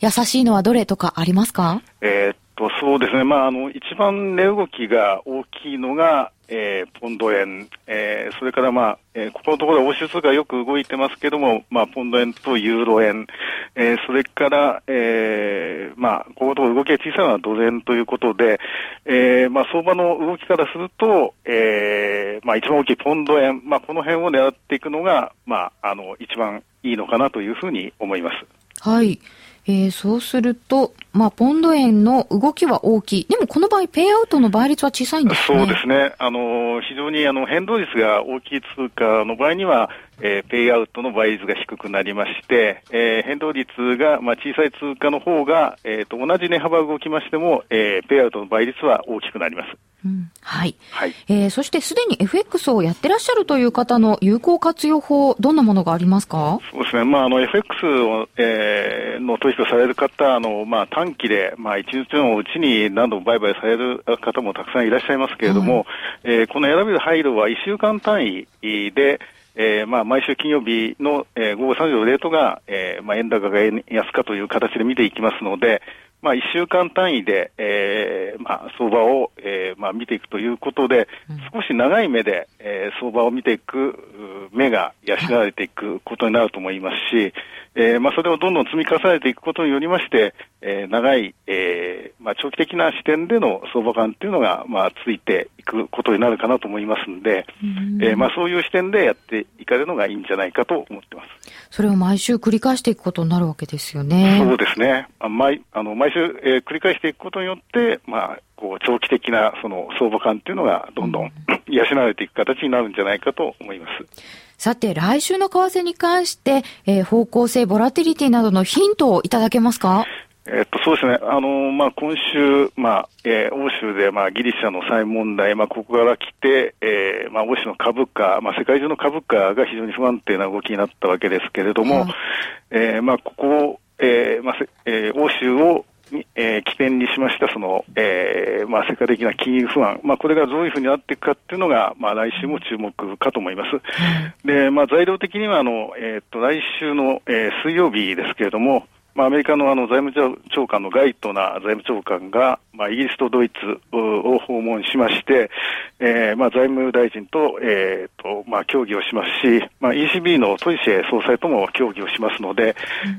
優しいのはどれとかありますか？えーとそうですね。まあ、あの、一番値動きが大きいのが、えー、ポンド円、えー、それからまあ、えー、ここのところは欧州通貨がよく動いてますけども、まあ、ポンド円とユーロ円、えー、それから、えー、まあ、ここのところ動きが小さいのはドル円ということで、えー、まあ、相場の動きからすると、えー、まあ、一番大きいポンド円、まあ、この辺を狙っていくのが、まあ、あの、一番いいのかなというふうに思います。はい。えー、そうすると、まあ、ポンド円の動きは大きい。でもこの場合、ペイアウトの倍率は小さいんですね。そうですね。あの、非常にあの変動率が大きい通貨の場合には、えー、ペイアウトの倍率が低くなりまして、えー、変動率が、まあ、小さい通貨の方が、えーと、同じ値幅動きましても、えー、ペイアウトの倍率は大きくなります。うん、はい、はい、えー、そしてすでに エフエックス をやってらっしゃるという方の有効活用法、どんなものがありますか？そうですね、まあ、あの エフエックス を、えー、の取引をされる方、あの、まあ、短期で、まあ、一日のうちに何度も売買される方もたくさんいらっしゃいますけれども、はい、えー、この選べる配慮はいっしゅうかん単位で、えーまあ、毎週金曜日の、えー、午後さんじのレートが、えーまあ、円高が円安かという形で見ていきますので、まあ、いっしゅうかん単位で、えーまあ、相場を、えーまあ、見ていくということで、少し長い目で、えー、相場を見ていく目が養われていくことになると思いますし、えーまあ、それをどんどん積み重ねていくことによりまして、えー、長い、えーまあ、長期的な視点での相場感というのが、まあ、ついていくことになるかなと思いますので、うん、えーまあ、そういう視点でやっていかれるのがいいんじゃないかと思ってます。それを毎週繰り返していくことになるわけですよね。そうですね、あ毎あの毎えー、繰り返していくことによって、まあ、こう長期的なその相場感というのがどんどん養われていく形になるんじゃないかと思います。さて来週の為替に関して、えー、方向性ボラティリティなどのヒントをいただけますか？えっと、そうですね。あの、まあ、今週、まあ、えー、欧州で、まあ、ギリシャの債務問題、まあ、ここから来て、えー、まあ、欧州の株価、まあ、世界中の株価が非常に不安定な動きになったわけですけれども、はい、えー、まあ、ここを、えー、まあ、えー、欧州をえー、起点にしましたその、えーまあ、世界的な金融不安、まあ、これがどういうふうになっていくかっていうのが、まあ、来週も注目かと思います。で、まあ、材料的にはあの、えー、っと来週の、えー、水曜日ですけれども、まあ、アメリカの、あの財務長官のガイトナー財務長官が、まあ、イギリスとドイツを訪問しまして、えーまあ、財務大臣と、えーっとまあ、協議をしますし、まあ、イーシービー のトイシェ総裁とも協議をしますので、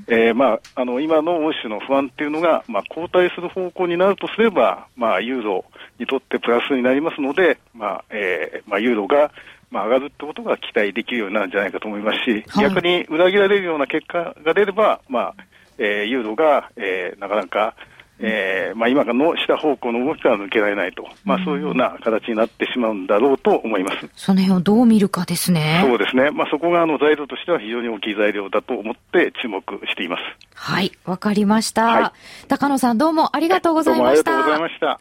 うん、えーまあ、あの今の欧州の不安というのが、まあ、後退する方向になるとすれば、まあ、ユーロにとってプラスになりますので、まあえーまあ、ユーロがまあ、上がるってことが期待できるようになるんじゃないかと思いますし、はい、逆に裏切られるような結果が出れば、まあえー、ユーロが、えー、なかなか、えーまあ、今の下方向の動きから抜けられないと、まあ、そういうような形になってしまうんだろうと思います。その辺をどう見るかですね。そうですね、まあ、そこがあの材料としては非常に大きい材料だと思って注目しています。はい、わかりました、はい、高野さんどうもありがとうございました。どうもありがとうございま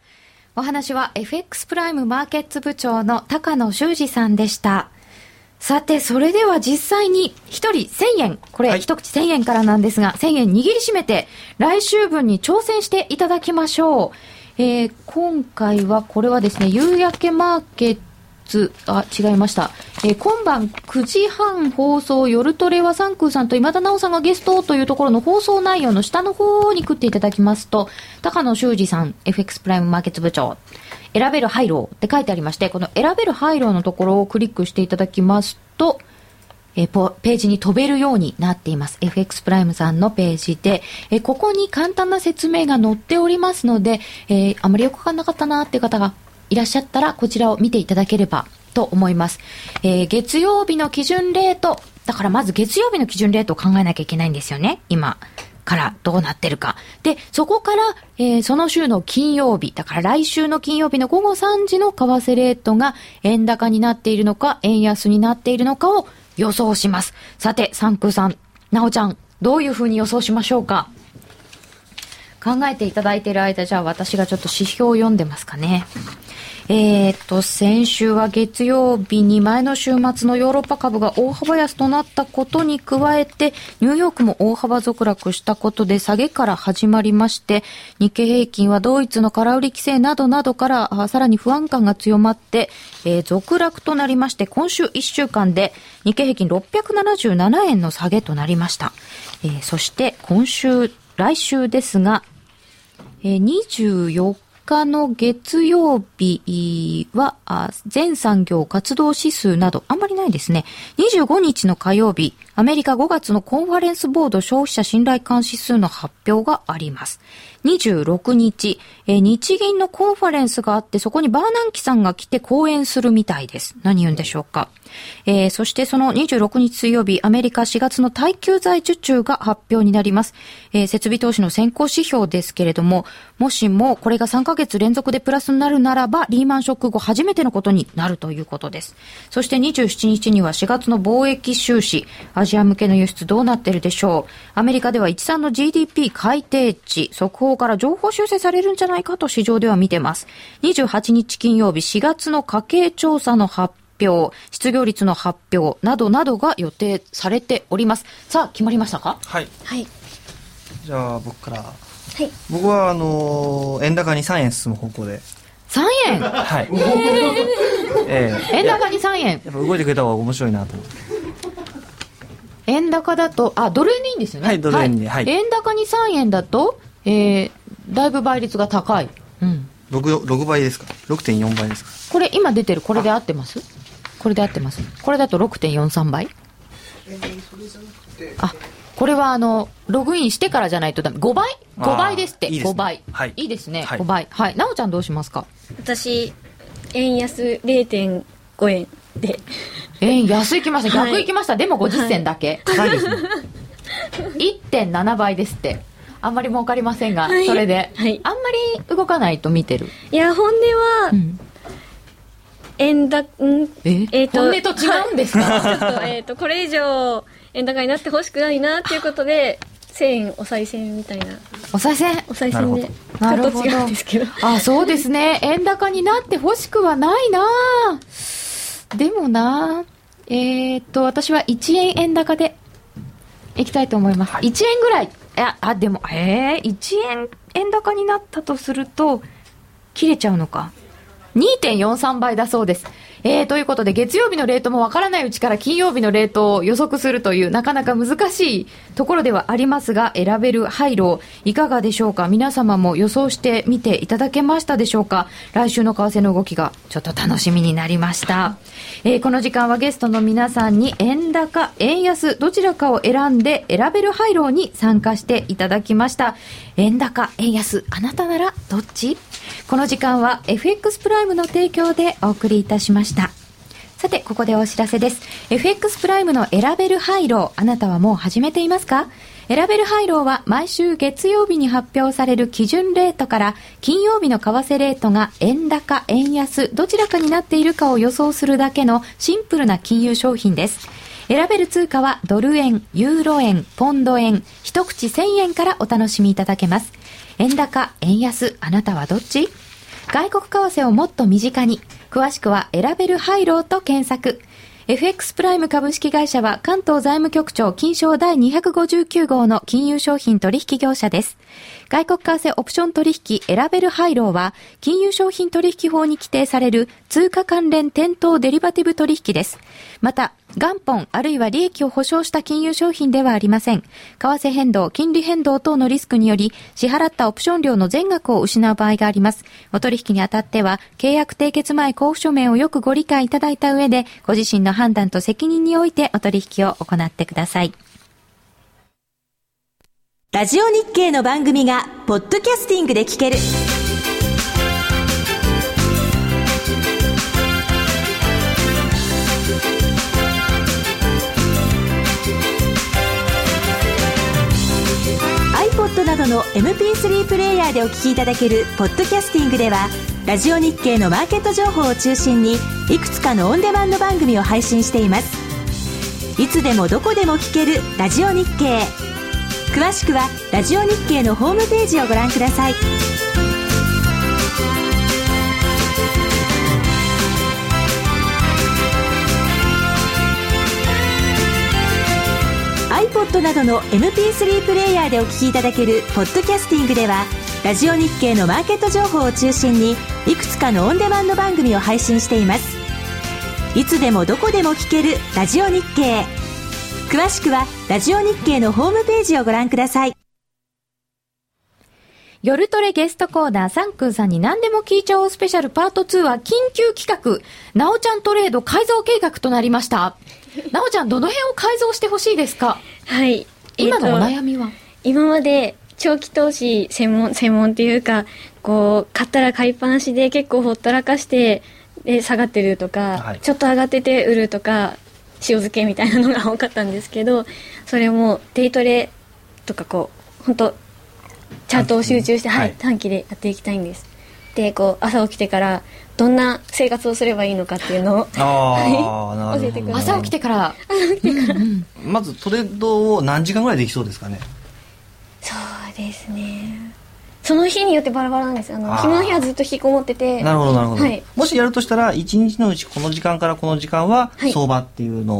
した。お話は エフエックス プライムマーケッツ部長の高野修二さんでした。さてそれでは実際に一人せんえん、これ一口せんえんからなんですが、はい、せんえん握りしめて来週分に挑戦していただきましょう。えー、今回はこれはですね、夕焼けマーケット、あ違いました、えー、今晩くじはん放送夜トレはサンクーさんと今田直さんがゲストというところの放送内容の下の方に食っていただきますと、高野修二さん エフエックス プライムマーケット部長選べる配慮って書いてありまして、この選べる配慮のところをクリックしていただきますと、えポページに飛べるようになっています。 エフエックス プライムさんのページでえここに簡単な説明が載っておりますので、えー、あまりよくわかんなかったなっていう方がいらっしゃったらこちらを見ていただければと思います。えー、月曜日の基準レートだから、まず月曜日の基準レートを考えなきゃいけないんですよね。今からどうなってるか。で、そこから、えー、その週の金曜日、だから来週の金曜日の午後さんじの為替レートが円高になっているのか、円安になっているのかを予想します。さて、サンクーさん、ナオちゃん、どういうふうに予想しましょうか？考えていただいている間、じゃあ私がちょっと指標を読んでますかね。えー、っと、先週は月曜日に前の週末のヨーロッパ株が大幅安となったことに加えて、ニューヨークも大幅続落したことで下げから始まりまして、日経平均はドイツの空売り規制などなどからさらに不安感が強まって、えー、続落となりまして、今週いっしゅうかんで日経平均ろっぴゃくななじゅうななえんの下げとなりました。えー、そして今週、来週ですが、にじゅうよっかの月曜日は全産業活動指数などあんまりないですね。にじゅうごにちの火曜日、アメリカごがつのコンファレンスボード消費者信頼感指数の発表があります。にじゅうろくにち、え日銀のコンファレンスがあって、そこにバーナンキさんが来て講演するみたいです。何言うんでしょうか。えー、そしてそのにじゅうろくにち水曜日、アメリカしがつの耐久財受注が発表になります。えー、設備投資の先行指標ですけれども、もしもこれが3ヶにかげつ連続でプラスになるならばリーマンショック後初めてのことになるということです。そしてにじゅうしちにちにはしがつの貿易収支、アジア向けの輸出どうなってるでしょう。アメリカではじゅうさんの ジーディーピー 改定値速報から情報修正されるんじゃないかと市場では見てます。にじゅうはちにち金曜日、しがつの家計調査の発表、失業率の発表などなどが予定されております。さあ決まりましたか？はい、はい、じゃあ僕から、はい、僕はあのー、円高にさんえん進む方向でさんえん、はい、えーえー、円高にさんえん、やっぱ動いてくれた方が面白いなと思って。円高だとあドル円でいいんですよね。はい、ドル円で、はいはい、円高にさんえんだと、えー、だいぶ倍率が高い、うん、6, ろくばいですか ろくてんよん 倍ですか。これ今出てるこれで合ってます？これで合ってます。これだと ろくてんよんさん 倍、えー、それじゃなくてあこれはあのログインしてからじゃないとダメ。ごばいごばいですって。いいですね、ごばい、はい、いいですね、はい、ごばい、はい、なおちゃんどうしますか？私円安 れいてんご 円で円安いきました、はい、逆いきました。でもごじゅっせんだけ、はい、高いですねいってんななばいですって。あんまり儲かりませんが、はい、それで、はい、あんまり動かないと見てる。いや本音は、うん円だんええー、と本音と違うんですか？ちょっと、えー、とこれ以上円高になってほしくないなということでせんえんお賽銭みたいな。お賽銭お賽銭でなるほどちょっと違うんですけどあそうですね円高になってほしくはないな。でもなえっ、ー、と私はいちえん円高でいきたいと思います、はい、いちえんぐらい。いやあでもえー、いちえん円高になったとすると切れちゃうのか。にてんよんさんばいだそうです、えー、ということで月曜日のレートもわからないうちから金曜日のレートを予測するというなかなか難しいところではありますが、選べる配慮いかがでしょうか。皆様も予想してみていただけましたでしょうか。来週の為替の動きがちょっと楽しみになりました、えー、この時間はゲストの皆さんに円高円安どちらかを選んで選べる配慮に参加していただきました。円高円安あなたならどっち。この時間は エフエックス プライムの提供でお送りいたしました。さてここでお知らせです。 エフエックス プライムの選べる配慮あなたはもう始めていますか？選べる配慮は毎週月曜日に発表される基準レートから金曜日の為替レートが円高円安どちらかになっているかを予想するだけのシンプルな金融商品です。選べる通貨はドル円、ユーロ円、ポンド円、一口せんえんからお楽しみいただけます。円高円安あなたはどっち。外国為替をもっと身近に。詳しくは選べる配慮と検索。 エフエックス プライム株式会社は関東財務局長金商だいにひゃくごじゅうきゅうごうの金融商品取引業者です。外国為替オプション取引選べる配慮は金融商品取引法に規定される通貨関連店頭デリバティブ取引です。また元本あるいは利益を保証した金融商品ではありません。為替変動、金利変動等のリスクにより支払ったオプション料の全額を失う場合があります。お取引にあたっては契約締結前交付書面をよくご理解いただいた上でご自身の判断と責任においてお取引を行ってください。ラジオ日経の番組がポッドキャスティングで聞ける。iPod などの エムピースリー プレイヤーでお聞きいただけるポッドキャスティングではラジオ日経のマーケット情報を中心にいくつかのオンデマンド番組を配信しています。いつでもどこでも聞けるラジオ日経、詳しくはラジオ日経のホームページをご覧ください。iPod などの エムピースリー プレイヤーでお聞きいただけるポッドキャスティングではラジオ日経のマーケット情報を中心にいくつかのオンデマンド番組を配信しています。いつでもどこでも聞けるラジオ日経、詳しくはラジオ日経のホームページをご覧ください。夜トレゲストコーナー、サンクンさんに何でも聞いちゃおうスペシャルパートツーは緊急企画、なおちゃんトレード改造計画となりました。なおちゃんどの辺を改造してほしいですか？はい、えー、今のお悩みは今まで長期投資専門専門っていうかこう買ったら買いっぱなしで結構ほったらかしてで下がってるとか、はい、ちょっと上がってて売るとか塩漬けみたいなのが多かったんですけど、それもデイトレとかこう本当チャートを集中して、はい、短期でやっていきたいんです。でこう朝起きてからどんな生活をすればいいのかっていうのをあなるほど、ね、教えてください。朝起きてからまずトレードを何時間ぐらいできそうですかね。そうですね、その日によってバラバラなんです。あの昨日の日はずっと引きこもってて。なるほどなるほど、はい、もしやるとしたらいちにちのうちこの時間からこの時間は相場っていうの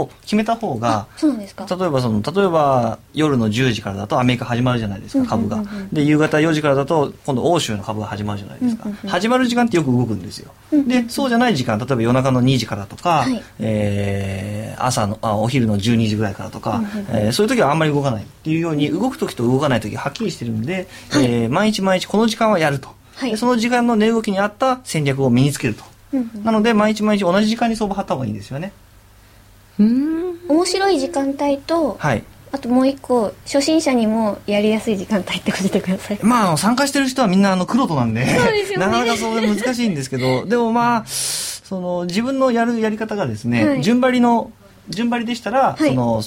を決めた方が、はい、そうなんですか。例えばその例えば夜のじゅうじからだとアメリカ始まるじゃないですか、株が、うんうんうんうん、で夕方よじからだと今度欧州の株が始まるじゃないですか、うんうんうん、始まる時間ってよく動くんですよ、うんうんうん、でそうじゃない時間、例えば夜中のにじからとか、はい、えー、朝のあお昼のじゅうにじぐらいからとか、うんうんうん、えー、そういう時はあんまり動かないっていうように、動く時と動かない時はっきりしてるんで、はい、えー毎日毎日この時間はやると、はい、でその時間の値動きに合った戦略を身につけると、うんうん、なので毎日毎日同じ時間に相場張った方がいいんですよね。うーん、面白い時間帯と、はい、あともう一個初心者にもやりやすい時間帯って教えてください。まあ、あの参加してる人はみんなあのクロトなんで、そうですよね、なかなかそうで難しいんですけどでもまあその自分のやるやり方がですね、はい、順張りの順張りでしたら、はい、その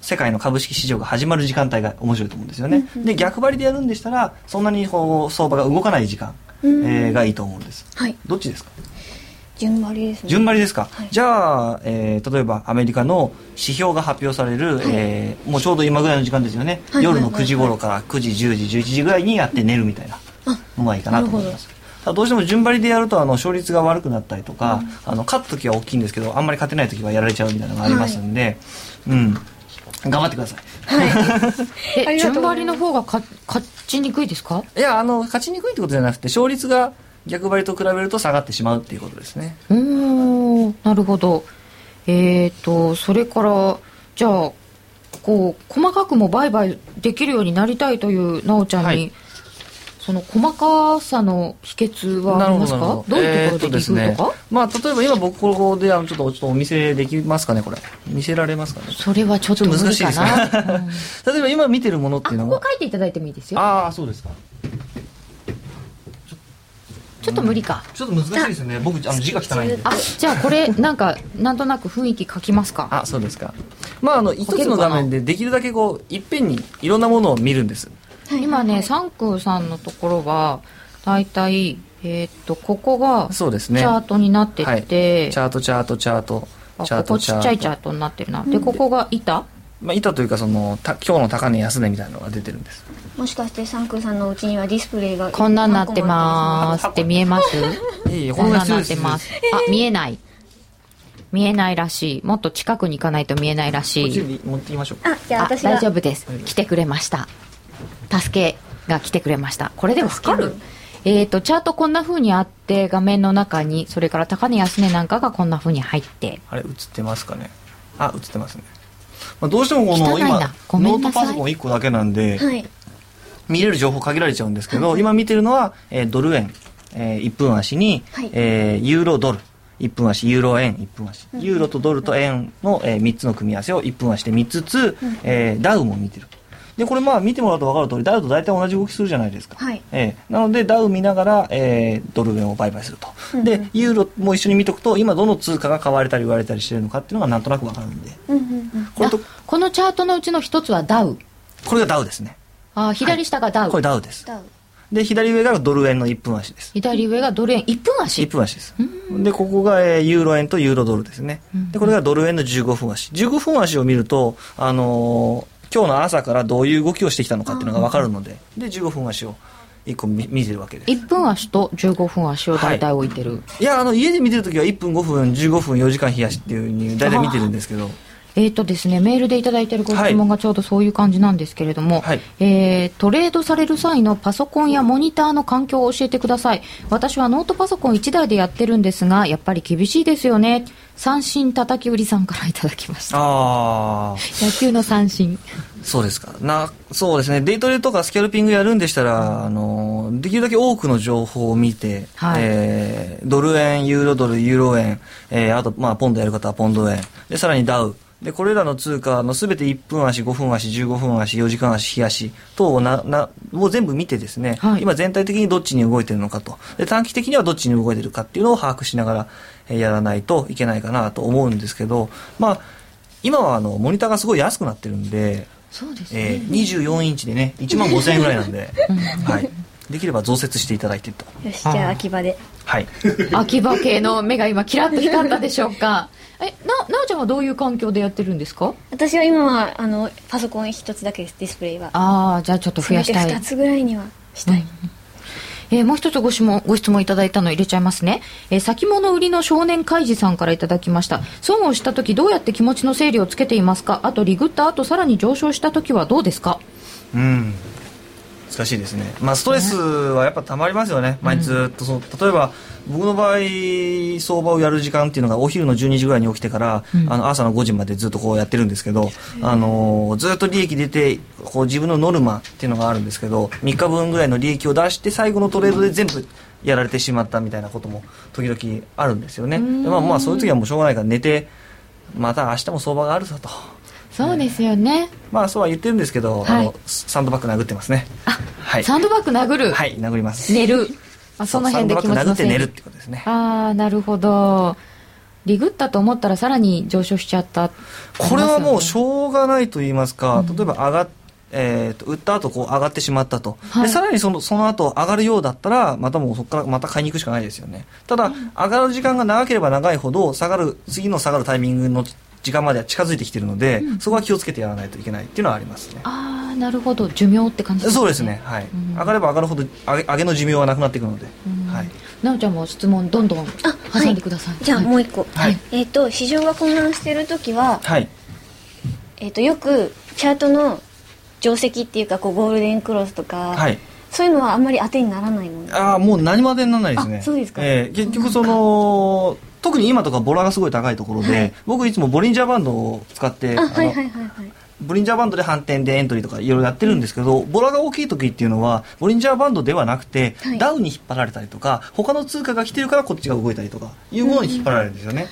世界の株式市場が始まる時間帯が面白いと思うんですよね、うんうん、で逆張りでやるんでしたらそんなにこう相場が動かない時間、えー、がいいと思うんです、はい、どっちですか。順張りですね。順張りですか、はい、じゃあ、えー、例えばアメリカの指標が発表される、はい、えー、もうちょうど今ぐらいの時間ですよね、はい、夜のくじ頃からくじじゅうじじゅういちじぐらいにやって寝るみたいなのがいいかなと思います。ただどうしても順張りでやるとあの勝率が悪くなったりとか、うん、あの勝つときは大きいんですけどあんまり勝てないときはやられちゃうみたいなのがありますんで、はい、うん、頑張ってください、はい、え順張りの方が勝ちにくいですか。いや、あの勝ちにくいってことじゃなくて勝率が逆張りと比べると下がってしまうっていうことですね。うーん、なるほど。えーとそれからじゃあこう細かくも売買できるようになりたいというなおちゃんに、はい、その細かさの秘訣はありますか。 ど, ど, どういうところでできるとか、えーとですね、まあ、例えば今僕ここであのちょっとちょっとお見せできますかね。これ見せられますかね。それはちょっと難しいですか、ね、例えば今見てるものっていうのはここ書いていただいてもいいですよ。ああ、そうですか。ちょっと無理か、うん、ちょっと難しいですね。僕あの字が汚いんで。あ、じゃあこれなんかなんとなく雰囲気書きますか。あ、そうですか。まあ、あの一つの画面でできるだけこういっぺんにいろんなものを見るんです。今ね、サンクーさんのところはだいたい、えー、っとここがそうですね、チャートになってて、はい、チャートチャートチャートチャート、ここちっちゃいチャートになってるな。でここが板、まあ、板というかそのた今日の高値安値みたいなのが出てるんです。もしかしてサンクーさんのうちにはディスプレイがこんなんなってますって見えますいこんなんなってます。あ、見えない、見えないらしい。もっと近くに行かないと見えないらしい。こっち持ってきましょうか。あ、じゃあ私が。大丈夫です、来てくれました、助けが来てくれました。これでわかる。えーと、チャートこんな風にあって画面の中にそれから高値安値なんかがこんな風に入って、あれ映ってますかね。あ、映ってますね、まあ、どうしてもこの今ノートパソコンいっこだけなんで、はい、見れる情報限られちゃうんですけど、はい、今見てるのは、えー、ドル円、えー、いっぷん足に、はい、えー、ユーロドルいっぷん足、ユーロ円いっぷん足、うん、ユーロとドルと円の、えー、みっつの組み合わせをいっぷん足で見つつ、うん、えー、ダウも見てる。でこれまあ見てもらうと分かる通りダウと大体同じ動きするじゃないですか、はい、えー、なのでダウ見ながら、えー、ドル円を売買すると、うんうん、でユーロも一緒に見とくと今どの通貨が買われたり売られたりしてるのかっていうのがなんとなく分かるんで、うんうんうん、これとこのチャートのうちの一つはダウ、これがダウですね。あ、左下がダウ、はい、これダウです。ダウで左上がドル円のいっぷん足です。左上がドル円いっぷん足、いっぷん足です。でここが、えー、ユーロ円とユーロドルですね。でこれがドル円のじゅうごふん足、じゅうごふん足を見るとあのー今日の朝からどういう動きをしてきたのかっていうのが分かるので、でじゅうごふん足をいっこ 見, 見てるわけです。いっぷん足とじゅうごふん足を大体置いてる、はい、いやあの家で見てるときはいっぷんごふんじゅうごふんよじかん冷やしっていうふうに大体見てるんですけど、えーとですね、メールでいただいているご質問がちょうどそういう感じなんですけれども、はい、えー、トレードされる際のパソコンやモニターの環境を教えてください。私はノートパソコンいちだいでやってるんですがやっぱり厳しいですよね。三振叩き売りさんからいただきました。あ、野球の三振そうですか。な、そうですね、デイトレとかスキャルピングやるんでしたらあのできるだけ多くの情報を見て、はい、えー、ドル円、ユーロドル、ユーロ円、えー、あと、まあ、ポンドやる方はポンド円でさらにダウでこれらの通貨のすべていっぷん足、ごふん足、じゅうごふん足、よじかん足、日足等をななもう全部見てですね、はい、今全体的にどっちに動いてるのかと、で短期的にはどっちに動いてるかっていうのを把握しながらやらないといけないかなと思うんですけど、まあ今はあのモニターがすごい安くなってるんで、そうですね、えー、にじゅうよんインチでねいちまんごせんえんぐらいなんで、うん、はい、できれば増設していただいてと。よし、じゃあ秋葉で、はい、秋葉系の目が今キラッと光ったでしょうか。え な, なおちゃんはどういう環境でやってるんですか。私は今はあのパソコン一つだけです。ディスプレイはああ、じゃあちょっと増やしたい。ふたつぐらいにはしたい、うんえー、もう一つご質問、ご質問いただいたの入れちゃいますね、えー、先物売りの少年海士さんからいただきました。損をした時どうやって気持ちの整理をつけていますか。あとリグった後さらに上昇した時はどうですか。うん難しいですね、まあ、ストレスはやっぱ溜まりますよね、毎日ずっとその、例えば僕の場合相場をやる時間っていうのがお昼のじゅうにじぐらいに起きてから、うん、あの朝のごじまでずっとこうやってるんですけど、あのー、ずっと利益出てこう自分のノルマっていうのがあるんですけど、みっかぶんぐらいの利益を出して最後のトレードで全部やられてしまったみたいなことも時々あるんですよね。で、まあ、まあそういう時はもうしょうがないから寝て、また明日も相場があるぞと。そうですよね、まあそうは言ってるんですけど、はい、あのサンドバッグ殴ってますね。あ、はい、サンドバッグ殴る。はい、殴ります。寝る、あ、その辺で気持ちの整理。サンドバッグ殴って寝るってことですね。ああ、なるほど。リグったと思ったらさらに上昇しちゃった、ね、これはもうしょうがないと言いますか、うん、例えば上がっ、えー、と売った後こう上がってしまったと、はい、でさらにその、その後上がるようだったらまたもうそこからまた買いに行くしかないですよね。ただ、うん、上がる時間が長ければ長いほど下がる、次の下がるタイミングの時間までは近づいてきてるので、うん、そこは気をつけてやらないといけないっていうのはありますね。ああ、なるほど、寿命って感じですね。そうですね、はい、うん、上がれば上がるほど上げ、上げの寿命はなくなっていくので、はい、なおちゃんも質問どんどん挟んでください、はい、じゃあもう一個、はい、えー、と市場が混乱している時は、はい、えー、とよくチャートの定石っていうかこうゴールデンクロスとか、はい、そういうのはあんまり当てにならないもんね。ああ、もう何も当てにならないですね。あ、そうですか、えー、結局その特に今とかボラがすごい高いところで、はい、僕いつもボリンジャーバンドを使ってボリンジャーバンドで反転でエントリーとかいろいろやってるんですけど、ボラが大きい時っていうのはボリンジャーバンドではなくて、はい、ダウに引っ張られたりとか他の通貨が来てるからこっちが動いたりとかいうものに引っ張られるんですよね、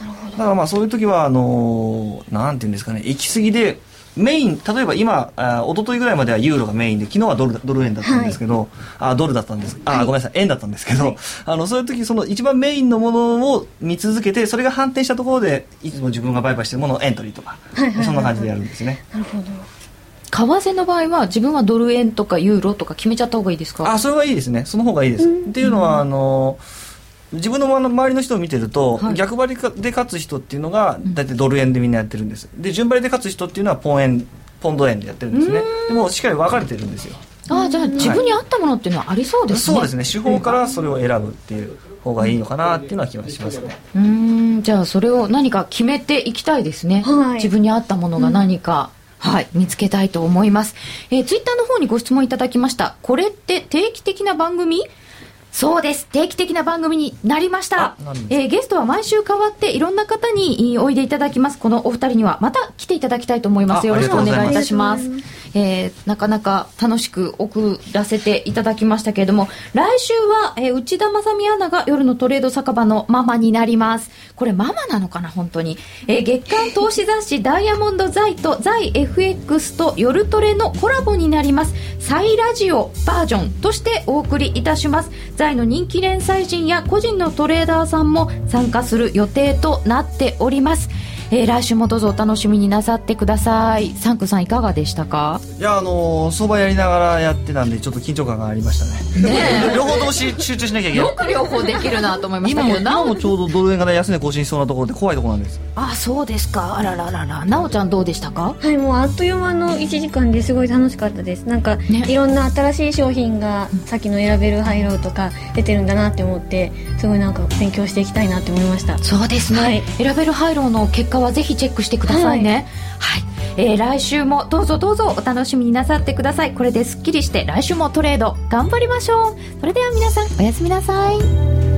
うん、なるほど。だからまあそういう時はあのー、なんていうんですかね、行き過ぎでメイン、例えば今あ一昨日ぐらいまではユーロがメインで昨日はドル、ドル円だったんですけど、はい、あドルだったんです、あ、はい、ごめんなさい円だったんですけど、はい、あのそういう時その一番メインのものを見続けてそれが反転したところでいつも自分が売買してるものをエントリーとか、はいはい、そんな感じでやるんですね。なるほど。為替の場合は自分はドル円とかユーロとか決めちゃった方がいいですか。あ、それはいいですね、その方がいいです、うん、っていうのは、うん、あの自分の周りの人を見てると、はい、逆張りで勝つ人っていうのがだいたいドル円でみんなやってるんです。で順張りで勝つ人っていうのはポン円、ポンド円でやってるんですね。でもしっかり分かれてるんですよ。ああ、じゃあ自分に合ったものっていうのはありそうですね、はい、そうですね、手法からそれを選ぶっていう方がいいのかなっていうのは気がしますね。うーん、じゃあそれを何か決めていきたいですね、はい、自分に合ったものが何か、うん、はい、見つけたいと思います、えー、ツイッターの方にご質問いただきました。これって定期的な番組。そうです、定期的な番組になりました。えー、ゲストは毎週変わっていろんな方においでいただきます。このお二人にはまた来ていただきたいと思います。よろしくお願いいたします。えー、なかなか楽しく送らせていただきましたけれども、来週は、えー、内田まさみアナが夜のトレード酒場のママになります。これママなのかな本当に、えー、月刊投資雑誌ダイヤモンド財と財 エフエックス と夜トレのコラボになります。サイラジオバージョンとしてお送りいたします。財の人気連載人や個人のトレーダーさんも参加する予定となっております。えー、来週もどうぞお楽しみになさってください。サンクさんいかがでしたか。いや、あのー、相場やりながらやってたんでちょっと緊張感がありました ね, ね両方とも集中しなきゃいけない。よく両方できるなと思いましたけど、今 も, 今もちょうどドル円が安値更新しそうなところで怖いところなんです。あ、そうですか。あらららら、なおちゃんどうでしたか。はい、もうあっという間のいちじかんですごい楽しかったです。なんか、ね、いろんな新しい商品がさっきの選べるハイローとか出てるんだなって思って、すごいなんか勉強していきたいなって思いました。そうですね、はい、選べるハイローの結果はぜひチェックしてくださいね、はいはい、えー、来週もどうぞどうぞお楽しみになさってください。これですっきりして来週もトレード頑張りましょう。それでは皆さんおやすみなさい。